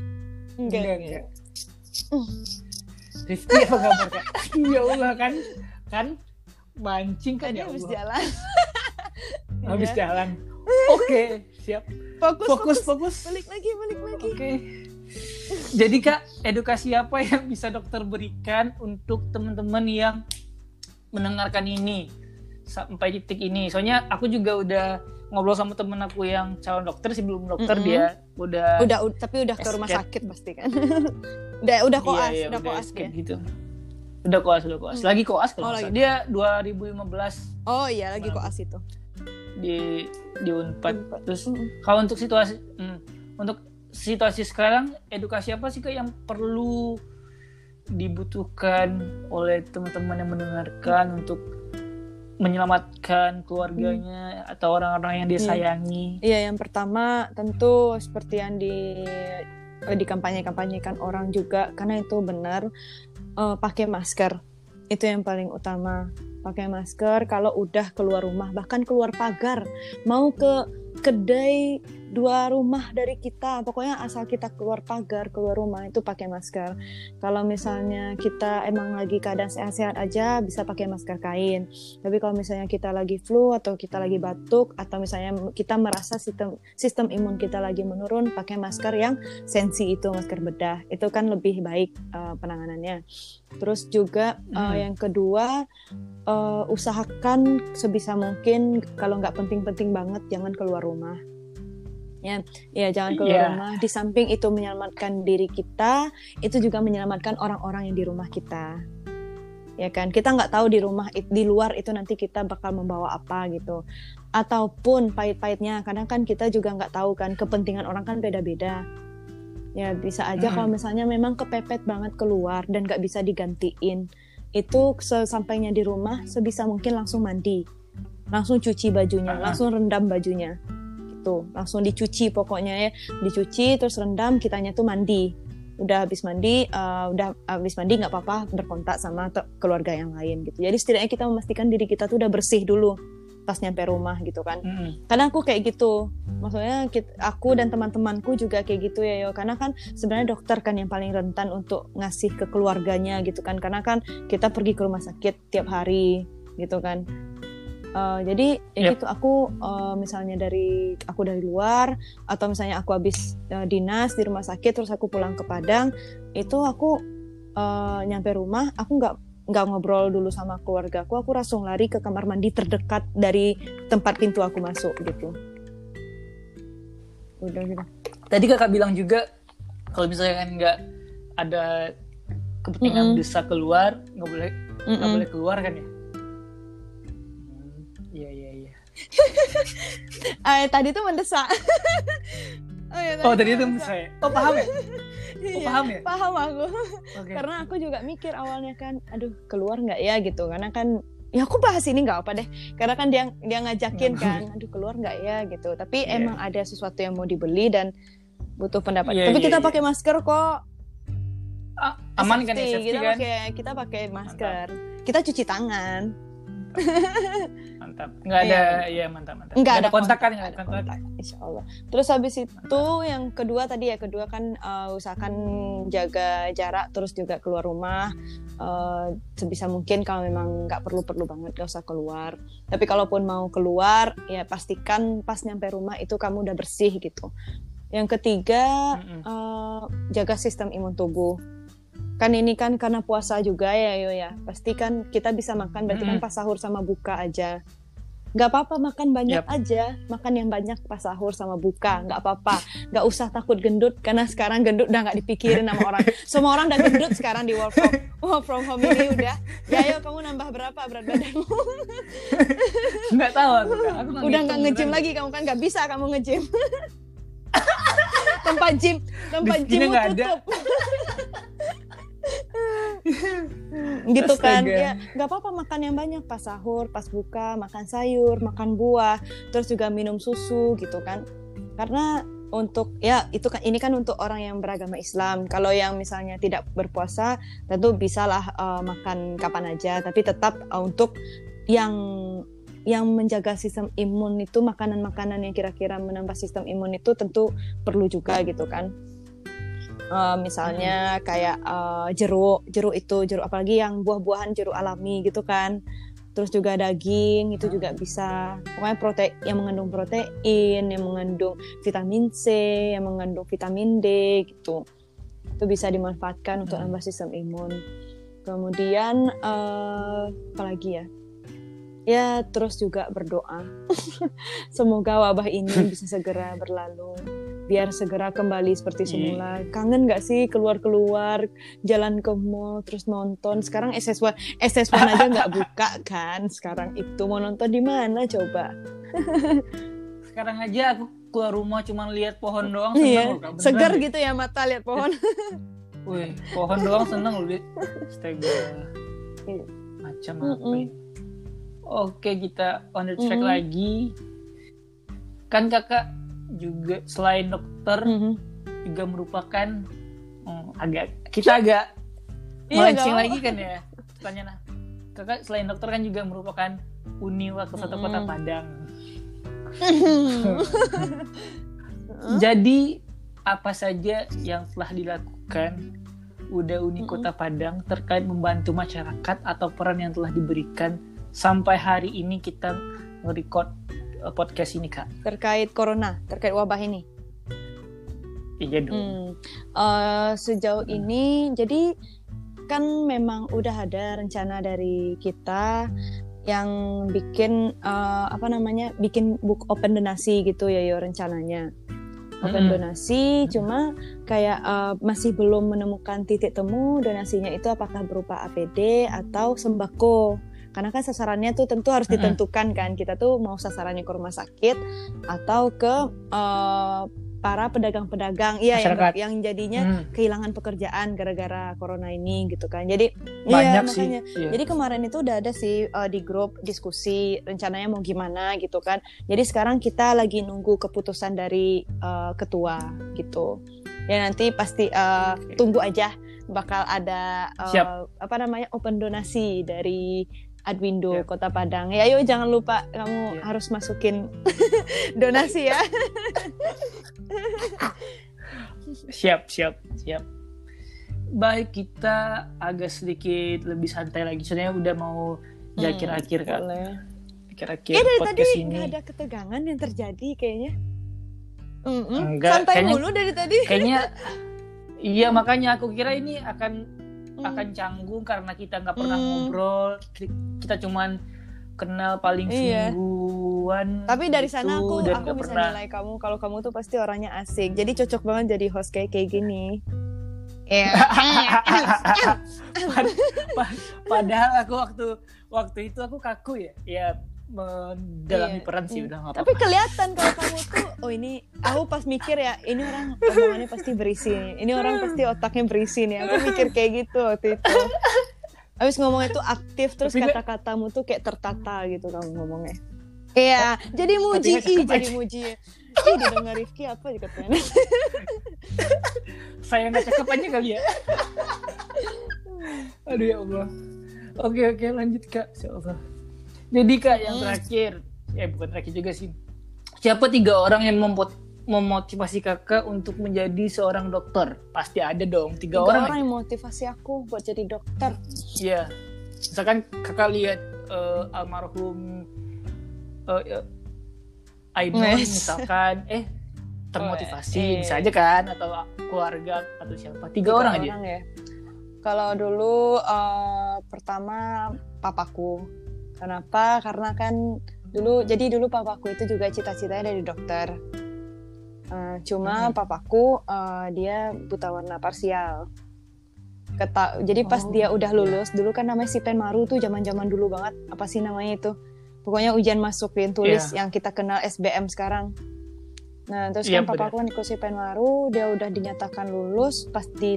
Rifki apa kabar, Kak? Ya Allah, kan mancing kan ya Allah. Habis jalan. Oke, siap. Fokus. Balik lagi. Oke. Jadi Kak, edukasi apa yang bisa dokter berikan untuk teman-teman yang mendengarkan ini sampai titik ini? Soalnya aku juga udah ngobrol sama temen aku yang calon dokter sebelum dokter, dia udah ke rumah sakit pasti kan. udah koas, iya, udah koas ya. Gitu. Udah koas. Lagi koas kalau lagi. Dia 2015. Oh iya, lagi koas itu. Di UNPAD. Terus kalau untuk situasi sekarang, edukasi apa sih Kak yang perlu dibutuhkan oleh teman-teman yang mendengarkan untuk menyelamatkan keluarganya atau orang-orang yang dia sayangi? Iya, yang pertama tentu seperti yang dikampanye-kampanyekan orang juga, karena itu benar, pakai masker. Itu yang paling utama. Pakai masker kalau udah keluar rumah, bahkan keluar pagar, mau ke kedai 2 rumah dari kita, pokoknya asal kita keluar pagar, keluar rumah itu pakai masker. Kalau misalnya kita emang lagi keadaan sehat-sehat aja, bisa pakai masker kain. Tapi kalau misalnya kita lagi flu atau kita lagi batuk, atau misalnya kita merasa sistem imun kita lagi menurun, pakai masker yang sensi itu, masker bedah. Itu kan lebih baik penanganannya. Terus juga yang kedua, usahakan sebisa mungkin kalau nggak penting-penting banget jangan keluar rumah. Ya, jangan keluar rumah. Di samping itu menyelamatkan diri kita, itu juga menyelamatkan orang-orang yang di rumah kita. Ya kan, kita nggak tahu di luar itu nanti kita bakal membawa apa gitu. Ataupun pahit-pahitnya, kadang kan kita juga nggak tahu kan, kepentingan orang kan beda-beda. Ya bisa aja kalau misalnya memang kepepet banget keluar dan nggak bisa digantiin, itu sesampainya di rumah sebisa mungkin langsung mandi, langsung cuci bajunya, langsung rendam bajunya. Langsung dicuci pokoknya ya, dicuci terus rendam, kitanya tuh mandi. Udah habis mandi nggak apa-apa berkontak sama keluarga yang lain gitu. Jadi setidaknya kita memastikan diri kita tuh udah bersih dulu pas nyampe rumah gitu kan. Karena aku kayak gitu, maksudnya aku dan teman-temanku juga kayak gitu ya, Yo. Karena kan sebenarnya dokter kan yang paling rentan untuk ngasih ke keluarganya gitu kan, karena kan kita pergi ke rumah sakit tiap hari gitu kan. Jadi ya gitu, aku misalnya dari luar, atau misalnya aku habis dinas di rumah sakit terus aku pulang ke Padang, itu aku nyampe rumah aku nggak ngobrol dulu sama keluarga aku langsung lari ke kamar mandi terdekat dari tempat pintu aku masuk gitu. Udah gitu. Tadi Kakak bilang juga kalau misalnya nggak ada kepentingan mendesak keluar, nggak boleh keluar kan ya? Iya. Tadi tuh mendesak. Tadi itu mendesak. Paham ya? Paham ya? Paham aku. Okay. Karena aku juga mikir awalnya kan, aduh keluar nggak ya gitu. Karena kan ya aku bahas ini nggak apa deh, karena kan dia ngajakin kan, aduh keluar nggak ya gitu, tapi emang ada sesuatu yang mau dibeli dan butuh pendapat. Tapi kita pakai masker kok, aman kan ya, safety kan? Kita pakai masker, mantap. Kita cuci tangan. Mantap. Nggak ada, mantap. Nggak ada kontakan, nggak ada kontak. Insya Allah. Terus habis itu yang kedua tadi ya, kedua kan usahakan jaga jarak, terus juga keluar rumah sebisa mungkin. Kalau memang nggak perlu banget nggak usah keluar. Tapi kalaupun mau keluar ya pastikan pas nyampe rumah itu kamu udah bersih gitu. Yang ketiga jaga sistem imun tubuh. Kan ini kan karena puasa juga ya, pasti kan kita bisa makan, berarti kan pas sahur sama buka aja. Gak apa-apa makan banyak aja, makan yang banyak pas sahur sama buka, gak apa-apa. Gak usah takut gendut, karena sekarang gendut udah gak dipikirin sama orang. Semua orang udah gendut sekarang di work from home ini udah. Ya ayo kamu nambah berapa berat badanmu? Gak tahu. Udah gak nge-gym lagi, kamu kan gak bisa kamu nge-gym. Tempat gym tutup. Gitu kan ya, nggak apa-apa makan yang banyak pas sahur, pas buka, makan sayur, makan buah, terus juga minum susu gitu kan, karena untuk ya itu kan, ini kan untuk orang yang beragama Islam. Kalau yang misalnya tidak berpuasa tentu bisalah makan kapan aja, tapi tetap untuk yang menjaga sistem imun itu, makanan-makanan yang kira-kira menambah sistem imun itu tentu perlu juga gitu kan. Misalnya kayak jeruk apalagi yang buah-buahan, jeruk alami gitu kan. Terus juga daging itu juga bisa. Pokoknya protein yang mengandung protein, yang mengandung vitamin C, yang mengandung vitamin D gitu. Itu bisa dimanfaatkan untuk nambah sistem imun. Kemudian apalagi ya? Ya terus juga berdoa. Semoga wabah ini bisa segera berlalu. Biar segera kembali seperti semula. Kangen nggak sih keluar-keluar, jalan ke mall, terus nonton? Sekarang SS1 aja nggak buka kan? Sekarang itu mau nonton di mana coba? Sekarang aja aku keluar rumah cuma lihat pohon doang, seneng loh. Beneran, seger deh gitu ya mata lihat pohon. Wih, pohon doang seneng loh. Astaga, macam apa ini? Oke, kita on the track lagi. Kan kakak juga selain dokter juga merupakan agak melenceng lagi kan ya pertanyaannya. Kakak selain dokter kan juga merupakan Uniwa Kesatuan Kota Padang. Jadi apa saja yang telah dilakukan Uni Kota Padang terkait membantu masyarakat atau peran yang telah diberikan sampai hari ini kita nge-record podcast ini kak, terkait corona, terkait wabah ini? Iya dong. Sejauh ini jadi kan memang udah ada rencana dari kita yang bikin bikin book open donasi gitu ya, rencananya open donasi, cuma kayak masih belum menemukan titik temu donasinya itu apakah berupa APD atau sembako. Karena kan sasarannya tuh tentu harus ditentukan kan, kita tuh mau sasarannya ke rumah sakit atau ke para pedagang-pedagang yang jadinya kehilangan pekerjaan gara-gara corona ini gitu kan. Jadi banyak makanya sih. Jadi kemarin itu udah ada sih di grup diskusi rencananya mau gimana gitu kan. Jadi sekarang kita lagi nunggu keputusan dari ketua gitu. Ya nanti pasti tunggu aja, bakal ada open donasi dari Adwindo Kota Padang. Ya, yuk jangan lupa kamu harus masukin donasi ya. Siap. Baik, kita agak sedikit lebih santai lagi. Soalnya udah mau akhir-akhir kan. Akhir-akhir podcast ini. Dari tadi nggak ada ketegangan yang terjadi kayaknya. Santai mulu dari tadi. Kayaknya iya, makanya aku kira ini akan canggung karena kita nggak pernah ngobrol, kita cuman kenal paling mingguan. Tapi dari gitu, sana aku bisa nilai kamu kalau kamu tuh pasti orangnya asik, jadi cocok banget jadi host kayak gini. Padahal aku waktu itu aku kaku ya mendalami peran sih udah nggak apa-apa. Tapi kelihatan kalau kamu tuh ini aku pas mikir ya, ini orang omongannya pasti berisi, ini orang pasti otaknya berisi nih, aku mikir kayak gitu waktu itu. Habis ngomongnya tuh aktif, terus kata-katamu tuh kayak tertata gitu kamu ngomongnya. Iya, jadi muji, jadi muji. Ih, didengar Rifki apa juga katanya. Saya nggak cakep aja kali ya. Aduh ya Allah. Oke, lanjut Kak. Insyaallah. Jadi Kak yang terakhir, bukan terakhir juga sih. Siapa 3 orang yang memotivasi Kakak untuk menjadi seorang dokter? Pasti ada dong, 3 orang. 3 orang yang motivasi aku buat jadi dokter. Iya. Misalkan Kakak lihat almarhum Aidon misalkan termotivasi bisa aja kan, atau keluarga atau siapa. 3 orang aja. Ya. Kalau dulu pertama papaku. Kenapa? Karena kan dulu papaku itu juga cita-citanya dari dokter. Cuma papaku dia buta warna parsial. Jadi pas dia udah lulus, dulu kan namanya Sipen Maru tuh zaman-zaman dulu banget. Apa sih namanya itu? Pokoknya ujian masukin tulis yang kita kenal SBM sekarang. Nah, terus kan papaku kan ikut Sipen Maru, dia udah dinyatakan lulus, pas di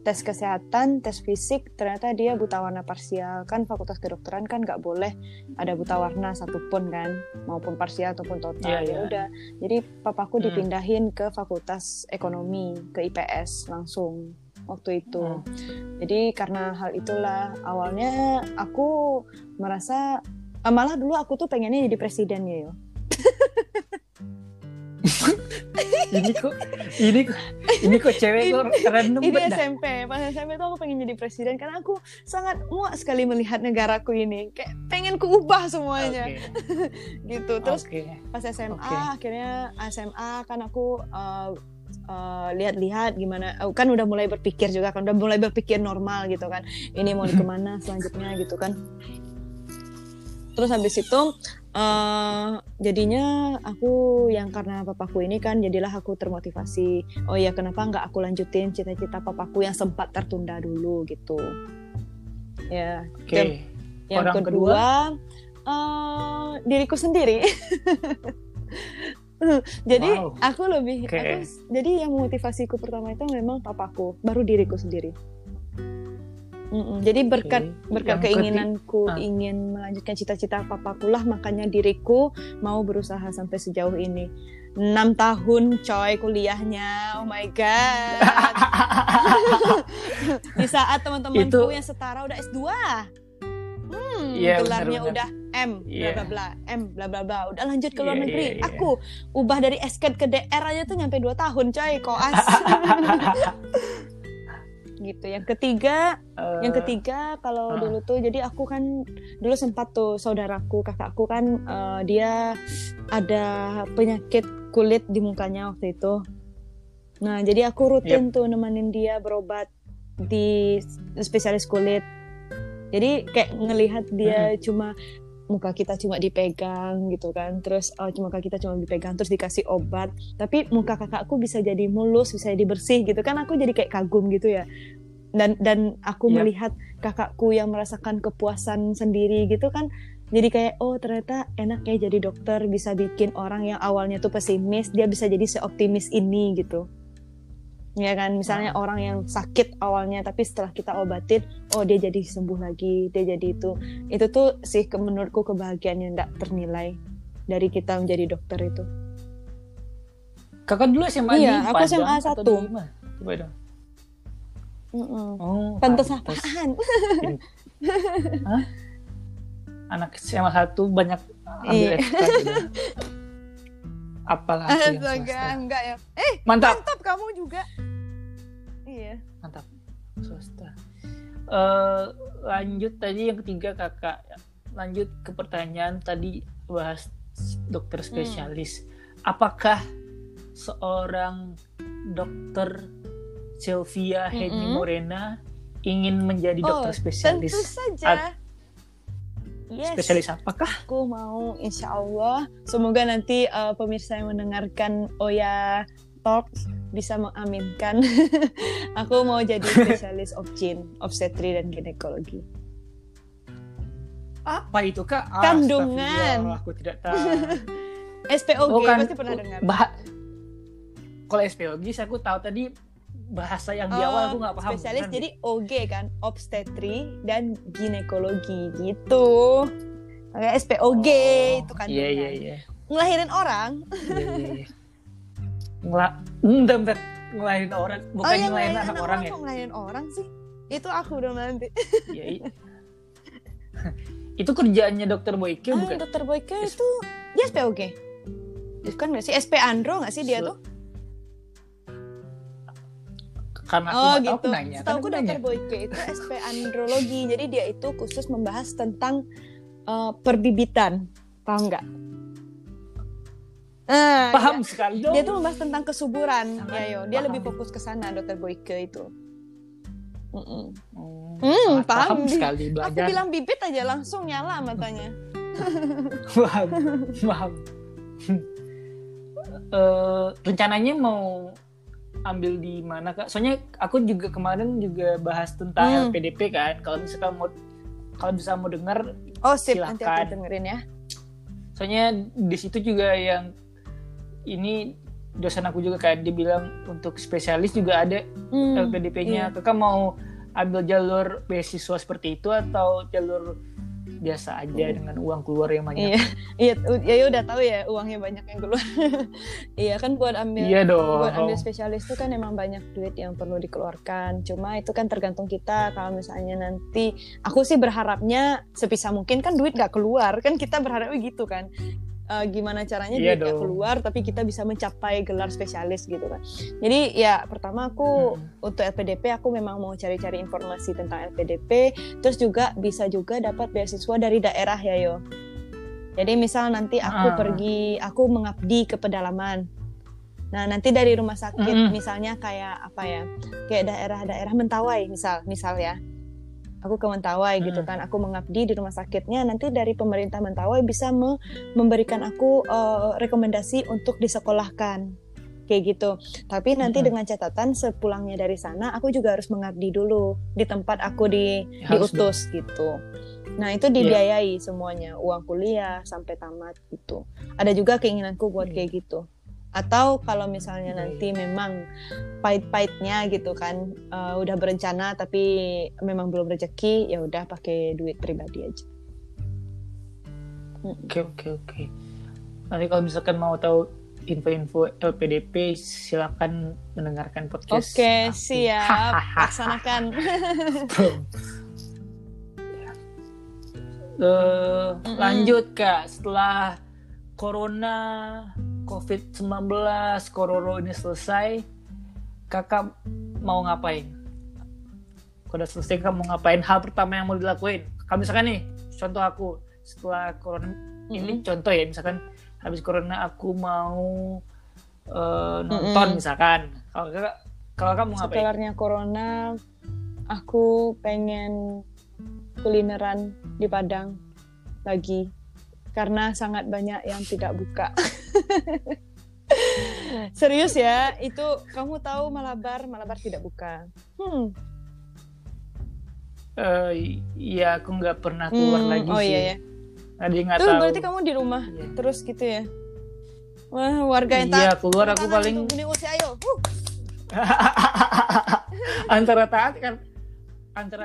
tes kesehatan, tes fisik, ternyata dia buta warna parsial. Kan fakultas kedokteran kan nggak boleh ada buta warna satupun kan, maupun parsial ataupun total. Ya udah, jadi papaku dipindahin ke fakultas ekonomi, ke IPS langsung waktu itu. Jadi karena hal itulah awalnya aku merasa malah dulu aku tuh pengennya jadi presiden ya yo. Ini kok cewek kok random banget. Ini SMP, pas SMP tuh aku pengen jadi presiden karena aku sangat muak sekali melihat negaraku ini. Kayak pengen kuubah semuanya. Gitu. Terus pas SMA akhirnya SMA kan aku lihat-lihat gimana kan udah mulai berpikir juga kan, udah mulai berpikir normal gitu kan. Ini mau kemana selanjutnya gitu kan. Terus habis itu jadinya aku yang karena papaku ini kan jadilah aku termotivasi. Oh iya, kenapa nggak aku lanjutin cita-cita papaku yang sempat tertunda dulu gitu. Ya. Okay. Yang kedua diriku sendiri. Jadi aku lebih jadi yang motivasiku pertama itu memang papaku, baru diriku sendiri. Jadi berkat keinginanku ingin melanjutkan cita-cita papaku lah, makanya diriku mau berusaha sampai sejauh ini. 6 tahun coy kuliahnya, oh my god. Di saat teman-temanku itu yang setara udah S2, gelarnya bener. Udah M bla bla M bla bla bla, udah lanjut ke luar negeri. Aku ubah dari SKED ke DR aja tuh nyampe 2 tahun coy, koas. Gitu. Yang ketiga kalau dulu tuh, jadi aku kan dulu sempat tuh saudaraku, kakakku kan dia ada penyakit kulit di mukanya waktu itu. Nah, jadi aku rutin tuh nemenin dia berobat di spesialis kulit. Jadi kayak ngelihat dia cuma muka kita cuma dipegang gitu kan, terus terus dikasih obat, tapi muka kakakku bisa jadi mulus, bisa jadi bersih gitu kan, aku jadi kayak kagum gitu ya. Dan aku melihat kakakku yang merasakan kepuasan sendiri gitu kan, jadi kayak oh ternyata enak ya jadi dokter, bisa bikin orang yang awalnya tuh pesimis dia bisa jadi seoptimis ini gitu. Ya kan, misalnya orang yang sakit awalnya, tapi setelah kita obatin, oh dia jadi sembuh lagi, dia jadi itu. Itu tuh sih menurutku kebahagiaan yang gak ternilai dari kita menjadi dokter itu. Kakak dulu SMA di Padang? Iya, aku SMA 1. Coba dong. Pantes apaan? Hah? Anak SMA 1 banyak ambil ekstra juga. Apalah yang swasta. Enggak ya. Mantap kamu juga. Iya. Mantap. Swasta. Lanjut tadi yang ketiga kakak. Lanjut ke pertanyaan tadi bahas dokter spesialis. Apakah seorang dokter Sylvia Hedi Morena ingin menjadi dokter spesialis? Tentu saja. Yes. Spesialis apakah? Aku mau, insya Allah. Semoga nanti pemirsa yang mendengarkan Oya Talks bisa mengaminkan. Aku mau jadi spesialis obstetri dan ginekologi. Apa itu Kak? Kandungan. Aku tidak tahu. SPOG pasti pernah dengar. Kalau SPOG, aku tahu tadi bahasa yang di awal aku nggak paham. Spesialis kan? Jadi OG kan, obstetri dan ginekologi gitu. Kayak SPOG itu kan. Iya iya iya. Ngelahirin orang. Iya. Ngelahirin orang, bukan ngelahirin anak orang ya. Kok ngelahirin orang sih? Itu aku udah nanti. Iya. Itu kerjaannya dokter Boyke bukan? Dokter Boyke itu dia SPOG. Bukan nggak sih? SP Andro nggak sih dia tuh? Karena aku gitu. Setahu aku dokter Boyke itu SP Andrologi. Jadi dia itu khusus membahas tentang perbibitan. Paham nggak? Paham ya. Sekali dong. Dia tuh membahas tentang kesuburan. Dia lebih fokus ke sana dokter Boyke itu. Paham sekali belajar. Aku bilang bibit aja langsung nyala matanya. Paham. Rencananya mau ambil di mana Kak? Soalnya aku juga kemarin bahas tentang LPDP kan. Kalau bisa mau dengar sip, silahkan. Nanti aku dengerin ya. Soalnya di situ juga yang ini dosen aku juga kan dia bilang untuk spesialis juga ada LPDP-nya. Kakak mau ambil jalur beasiswa seperti itu atau jalur biasa aja dengan uang keluar yang banyak? Iya udah tahu ya uangnya banyak yang keluar. Iya kan buat ambil spesialis itu kan emang banyak duit yang perlu dikeluarkan. Cuma itu kan tergantung kita. Kalau misalnya nanti aku sih berharapnya sebisa mungkin kan duit nggak keluar kan, kita berharapnya gitu kan. Gimana caranya duit nggak keluar tapi kita bisa mencapai gelar spesialis gitu kan. Jadi ya pertama aku untuk LPDP aku memang mau cari-cari informasi tentang LPDP, terus juga bisa juga dapat beasiswa dari daerah ya yo. Jadi misal nanti aku pergi mengabdi ke pedalaman. Nah nanti dari rumah sakit misalnya kayak apa ya, kayak daerah-daerah Mentawai misal ya. Aku ke Mentawai gitu kan, aku mengabdi di rumah sakitnya, nanti dari pemerintah Mentawai bisa memberikan aku rekomendasi untuk disekolahkan kayak gitu. Tapi nanti dengan catatan sepulangnya dari sana aku juga harus mengabdi dulu di tempat aku diutus gitu. Nah itu dibiayai semuanya, uang kuliah sampai tamat gitu. Ada juga keinginanku buat kayak gitu. Atau kalau misalnya nanti memang pahit-pahitnya gitu kan, udah berencana tapi memang belum rezeki, ya udah pakai duit pribadi aja. Oke. Nanti kalau misalkan mau tahu info-info LPDP silakan mendengarkan podcast. Oke, siap. Laksanakan. Lanjut Kak, setelah Corona, COVID-19, Kororo ini selesai, kakak mau ngapain? Kalau udah selesai kakak mau ngapain? Hal pertama yang mau dilakuin? Kalau misalkan nih, contoh aku setelah Corona ini contoh ya, misalkan habis Corona aku mau nonton misalkan. Kalau kakak mau ngapain? Setelahnya Corona, aku pengen kulineran di Padang lagi. Karena sangat banyak yang tidak buka. Serius ya, itu kamu tahu Malabar tidak buka. Iya, aku nggak pernah keluar lagi sih. Iya. Tadi nggak tahu. Tuh berarti kamu di rumah terus gitu ya? Wah, warga yang taat. Iya, keluar aku paling. Antara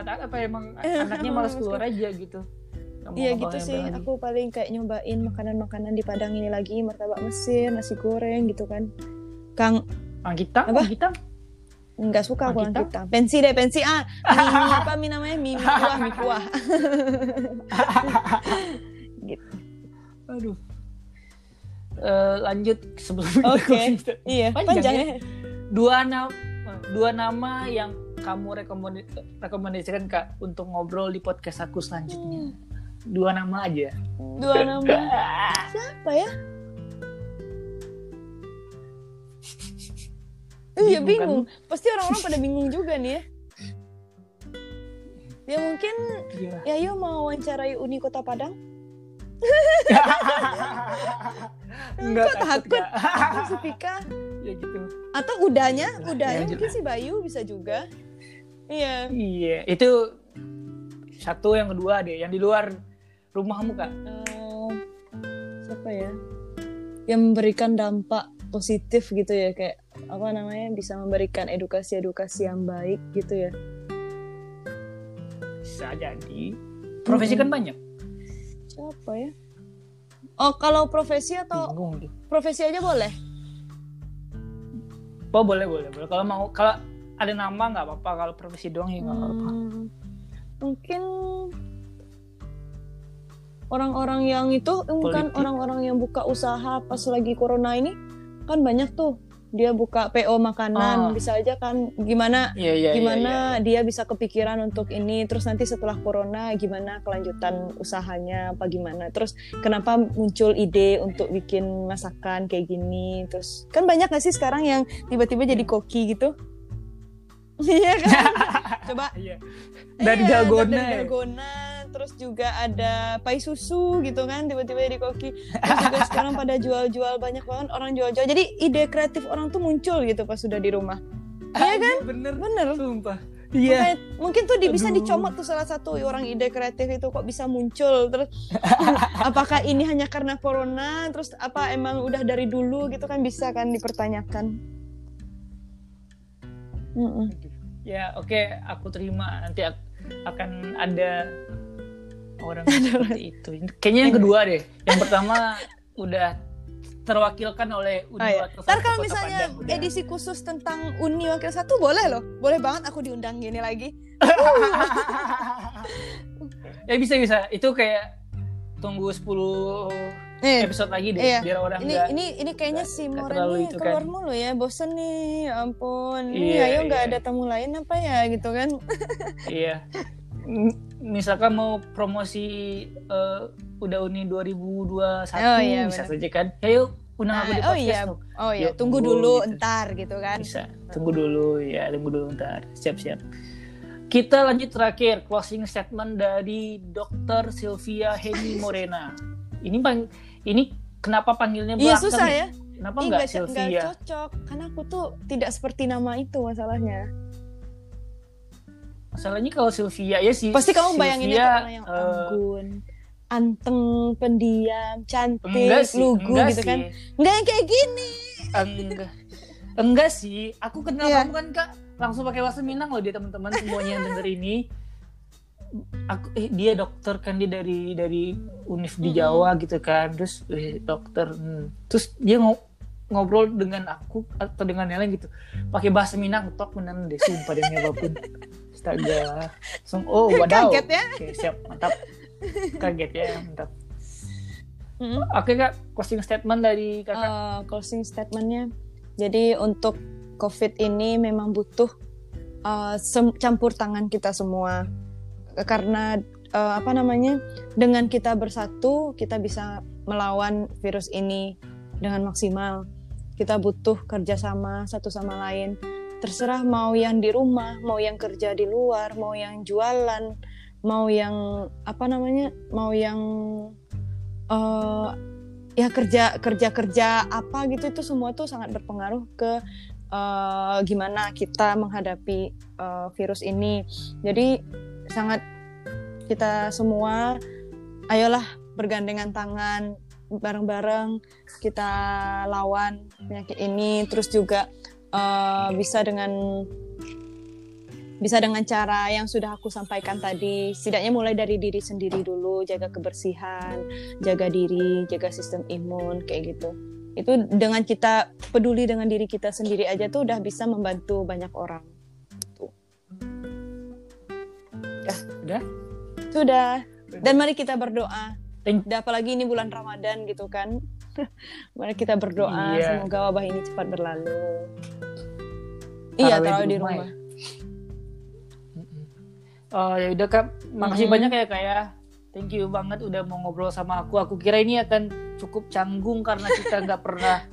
taat apa emang anaknya malas keluar aja gitu. Iya gitu sih, aku paling kayak nyobain makanan-makanan di Padang ini lagi, martabak Mesir, nasi goreng gitu kan. Kang Angkita? Apa? Angkita? Enggak suka aku Angkita. Pensi deh. Mie kuah. Gitu. Aduh. Lanjut sebelum itu. Iya, panjang ya. Dua nama yang kamu rekomendasikan Kak untuk ngobrol di podcast aku selanjutnya. Dua nama aja. Siapa ya? Ya bingung. Kan? Pasti orang-orang pada bingung juga nih ya. Ya mungkin Yayo mau wawancarai Uni Kota Padang? Enggak takut. Sepika. Ya gitu. Atau udahnya mungkin si Bayu bisa juga. Iya. Itu satu, yang kedua deh, yang di luar rumahmu Kak. Siapa ya? Yang memberikan dampak positif gitu ya, kayak bisa memberikan edukasi-edukasi yang baik gitu ya. Bisa jadi. Profesi kan banyak. Siapa ya? Oh, kalau profesi atau bingung, profesi aja boleh? Oh, boleh. Kalau mau, kalau ada nama nggak apa-apa, kalau profesi doang ya nggak apa-apa. Mungkin orang-orang yang itu bukan orang-orang yang buka usaha pas lagi corona ini kan banyak tuh. Dia buka PO makanan, bisa aja kan gimana dia bisa kepikiran untuk ini, terus nanti setelah corona gimana kelanjutan usahanya apa gimana, terus kenapa muncul ide untuk bikin masakan kayak gini, terus kan banyak nggak sih sekarang yang tiba-tiba jadi koki gitu? Iya kan? Coba dari dalgona, terus juga ada pai susu gitu kan, tiba-tiba jadi koki. Terus juga sekarang pada jual-jual, banyak banget orang jual-jual. Jadi ide kreatif orang tuh muncul gitu pas sudah di rumah. Iya kan? Bener. Sumpah. Iya. Mungkin tuh bisa dicomot tuh salah satu orang ide kreatif itu kok bisa muncul. Terus apakah ini hanya karena corona? Terus apa emang udah dari dulu gitu kan, bisa kan dipertanyakan. Ya oke, aku terima. Nanti akan ada orang seperti itu. Kayaknya yang kedua deh. Yang pertama udah terwakilkan oleh Uni Wakil 1. Ntar kalau misalnya Padang, edisi khusus tentang Uni Wakil 1 boleh loh. Boleh banget aku diundang gini lagi. Ya bisa. Itu kayak tunggu 10 episode lagi deh. Biar orang ini kayaknya si Moreni keluar mulu ya. Bosen nih, ampun. Ayo gak ada tamu lain apa ya gitu kan. Iya. Misalkan mau promosi Uda Uni 2021 bisa saja kan. Ayo undang aku di podcast. Tunggu dulu gitu. Ntar gitu kan. Bisa. Tunggu dulu ntar. Siap. Kita lanjut terakhir closing statement dari Dr. Sylvia Heni Morena. Ini kenapa panggilnya belakang? Iya susah ya. Kenapa enggak Sylvia? Enggak cocok karena aku tuh tidak seperti nama itu masalahnya. Masalahnya kalau Sylvia ya sih. Pasti kamu bayanginnya orang yang anggun, anteng, pendiam, cantik, lugu gitu kan. Enggak yang kayak gini. Enggak sih. Aku kenal kamu kan Kak. Langsung pakai bahasa Minang loh dia, teman-teman semuanya yang denger ini. Dia dokter kan, dia dari Unif di Jawa gitu kan. Terus dokter. Terus dia ngobrol dengan aku atau dengan yang lain gitu. Pakai bahasa Minang tok beneran deh, sumpah demi apapun. Astaga. Wadaw. Kaget ya? Oke, siap, mantap. Kaget ya, mantap. Oke Kak, closing statement dari Kakak. Closing statementnya, jadi untuk COVID ini memang butuh campur tangan kita semua. Karena dengan kita bersatu, kita bisa melawan virus ini dengan maksimal. Kita butuh kerjasama satu sama lain. Terserah mau yang di rumah, mau yang kerja di luar, mau yang jualan, mau yang kerja apa gitu, itu semua tuh sangat berpengaruh ke gimana kita menghadapi virus ini. Jadi sangat kita semua ayolah bergandengan tangan bareng-bareng kita lawan penyakit ini. Terus juga bisa dengan cara yang sudah aku sampaikan tadi, setidaknya mulai dari diri sendiri dulu, jaga kebersihan, jaga diri, jaga sistem imun kayak gitu. Itu dengan kita peduli dengan diri kita sendiri aja tuh udah bisa membantu banyak orang. Tuh. Sudah. Dan mari kita berdoa. Apalagi ini bulan Ramadan gitu kan. Mari kita berdoa semoga wabah ini cepat berlalu. Tarawih di rumah. Ya udah Kak, makasih banyak ya Kak ya. Thank you banget udah mau ngobrol sama aku. Aku kira ini akan cukup canggung karena kita nggak pernah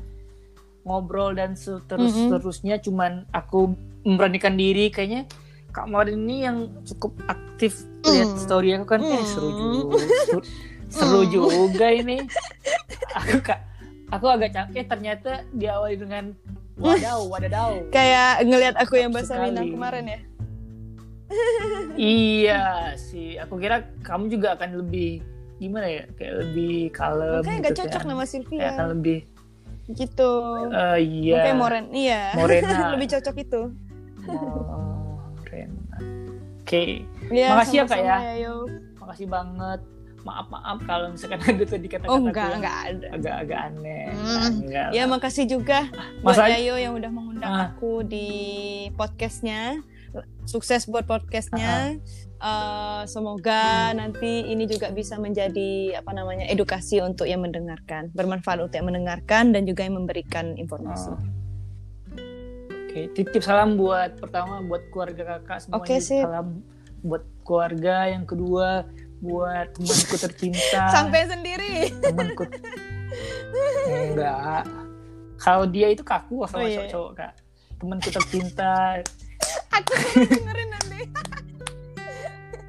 ngobrol dan seterusnya. Cuman aku memberanikan diri, kayaknya Kak Marin ini yang cukup aktif lihat story aku kan. Seru juga. Seru juga ini. Aku agak capek, ternyata diawali dengan wadadau. Kayak ngelihat aku yang bahasa Minang kemarin ya. Iya sih, aku kira kamu juga akan lebih gimana ya, kayak lebih kalem. Makanya gitu, gak cocok kan. Nama Sylvia. Kayak akan lebih gitu. Iya. Oke, Morena. Iya. Morena. Lebih cocok itu. Morena. Oke. Ya, makasih ya, Kak ya. Makasih banget. Maaf kalau misalkan ada tadi kata-kata agak-agak aneh. Enggak. Ya, makasih juga buat Yayo yang udah mengundang aku di podcastnya. Sukses buat podcastnya. Semoga nanti ini juga bisa menjadi edukasi untuk yang mendengarkan, bermanfaat untuk yang mendengarkan dan juga yang memberikan informasi. Oke, titip salam buat keluarga kakak semuanya. Salam buat keluarga, yang kedua buat temanku tercinta. Sampai sendiri. Temanku. Enggak. Kalau dia itu kaku sama cowok-cowok, Kak. Temanku tercinta. Aku dengerin nanti.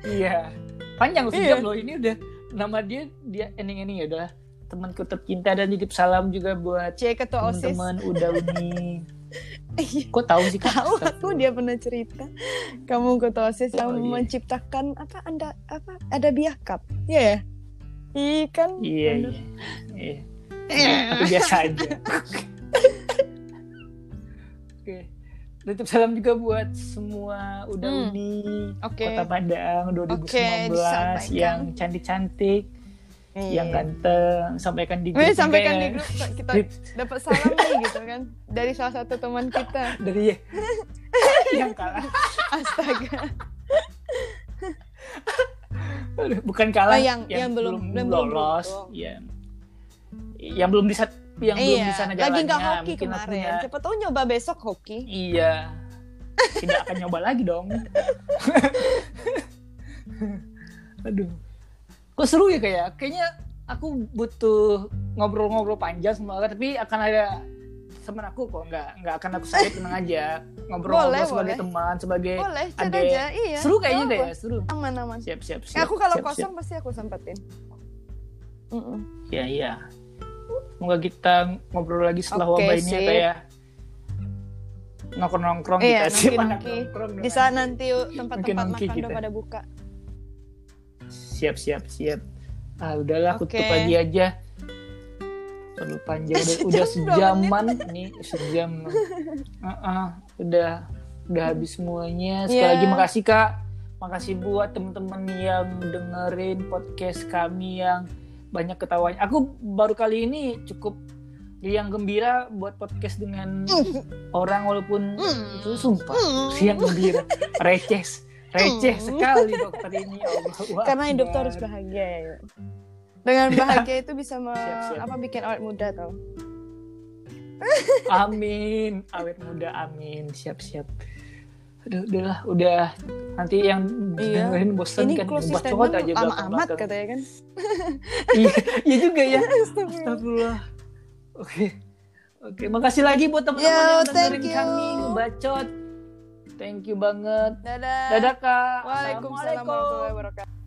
Iya. Panjang sejam loh ini udah. Nama dia ending ya udah. Temanku tercinta, dan titip salam juga buat teman-teman udah uni. Kok tahu sih, Kak? Tahu, aku dia pernah cerita. Kamu ketua OSIS yang menciptakan ada biakap. Iya ya? Ikan. Iya. Aku biasa aja. Oke. Tetap salam juga buat semua udah uni Kota Padang 2019 yang cantik-cantik, yang ganteng, sampaikan di grup. Sampaikan di grup, kita dapat salam nih gitu kan dari salah satu teman kita. Dari yang kalah. Astaga. Bukan kalah, yang belum lolos, ya. Yang belum bisa, yang belum di sana jalannya. Lagi nggak hoki kemarin. Siapa tahu nyoba besok hoki. Iya. Tidak akan nyoba lagi dong. Aduh. Kok seru ya kayaknya aku butuh ngobrol-ngobrol panjang sama orang, tapi akan ada teman aku kok nggak akan aku sayang, tenang aja ngobrol-ngobrol sebagai teman, sebagai adek. Seru kayaknya deh ya, seru. Aman. Siap. Aku kalau kosong pasti aku sempetin. Iya. Semoga kita ngobrol lagi setelah wabah ini kayak nongkrong-nongkrong kita sih. Di saat nanti tempat-tempat makan udah pada buka. Siap. Udahlah, aku tutup lagi aja. Terlalu panjang. Udah sejaman nih, sejam. Udah habis semuanya. Sekali lagi makasih, Kak. Makasih buat teman-teman yang dengerin podcast kami yang banyak ketawanya. Aku baru kali ini cukup yang gembira buat podcast dengan orang, walaupun itu sumpah yang gembira. Receh sekali dokter ini, Allah. Karena hidup tuh harus bahagia ya. Dengan bahagia itu bisa bikin awet muda tau. Amin, awet muda, amin. Siap. Udah nanti yang dengerin bosan kan bacot aja belakang-belakang. Katanya kan. Iya juga ya. Astagfirullah. Oke, makasih lagi buat teman-teman yang dengerin kami bacot. Thank you banget. Dadah Kak. Waalaikumsalam warahmatullahi wabarakatuh.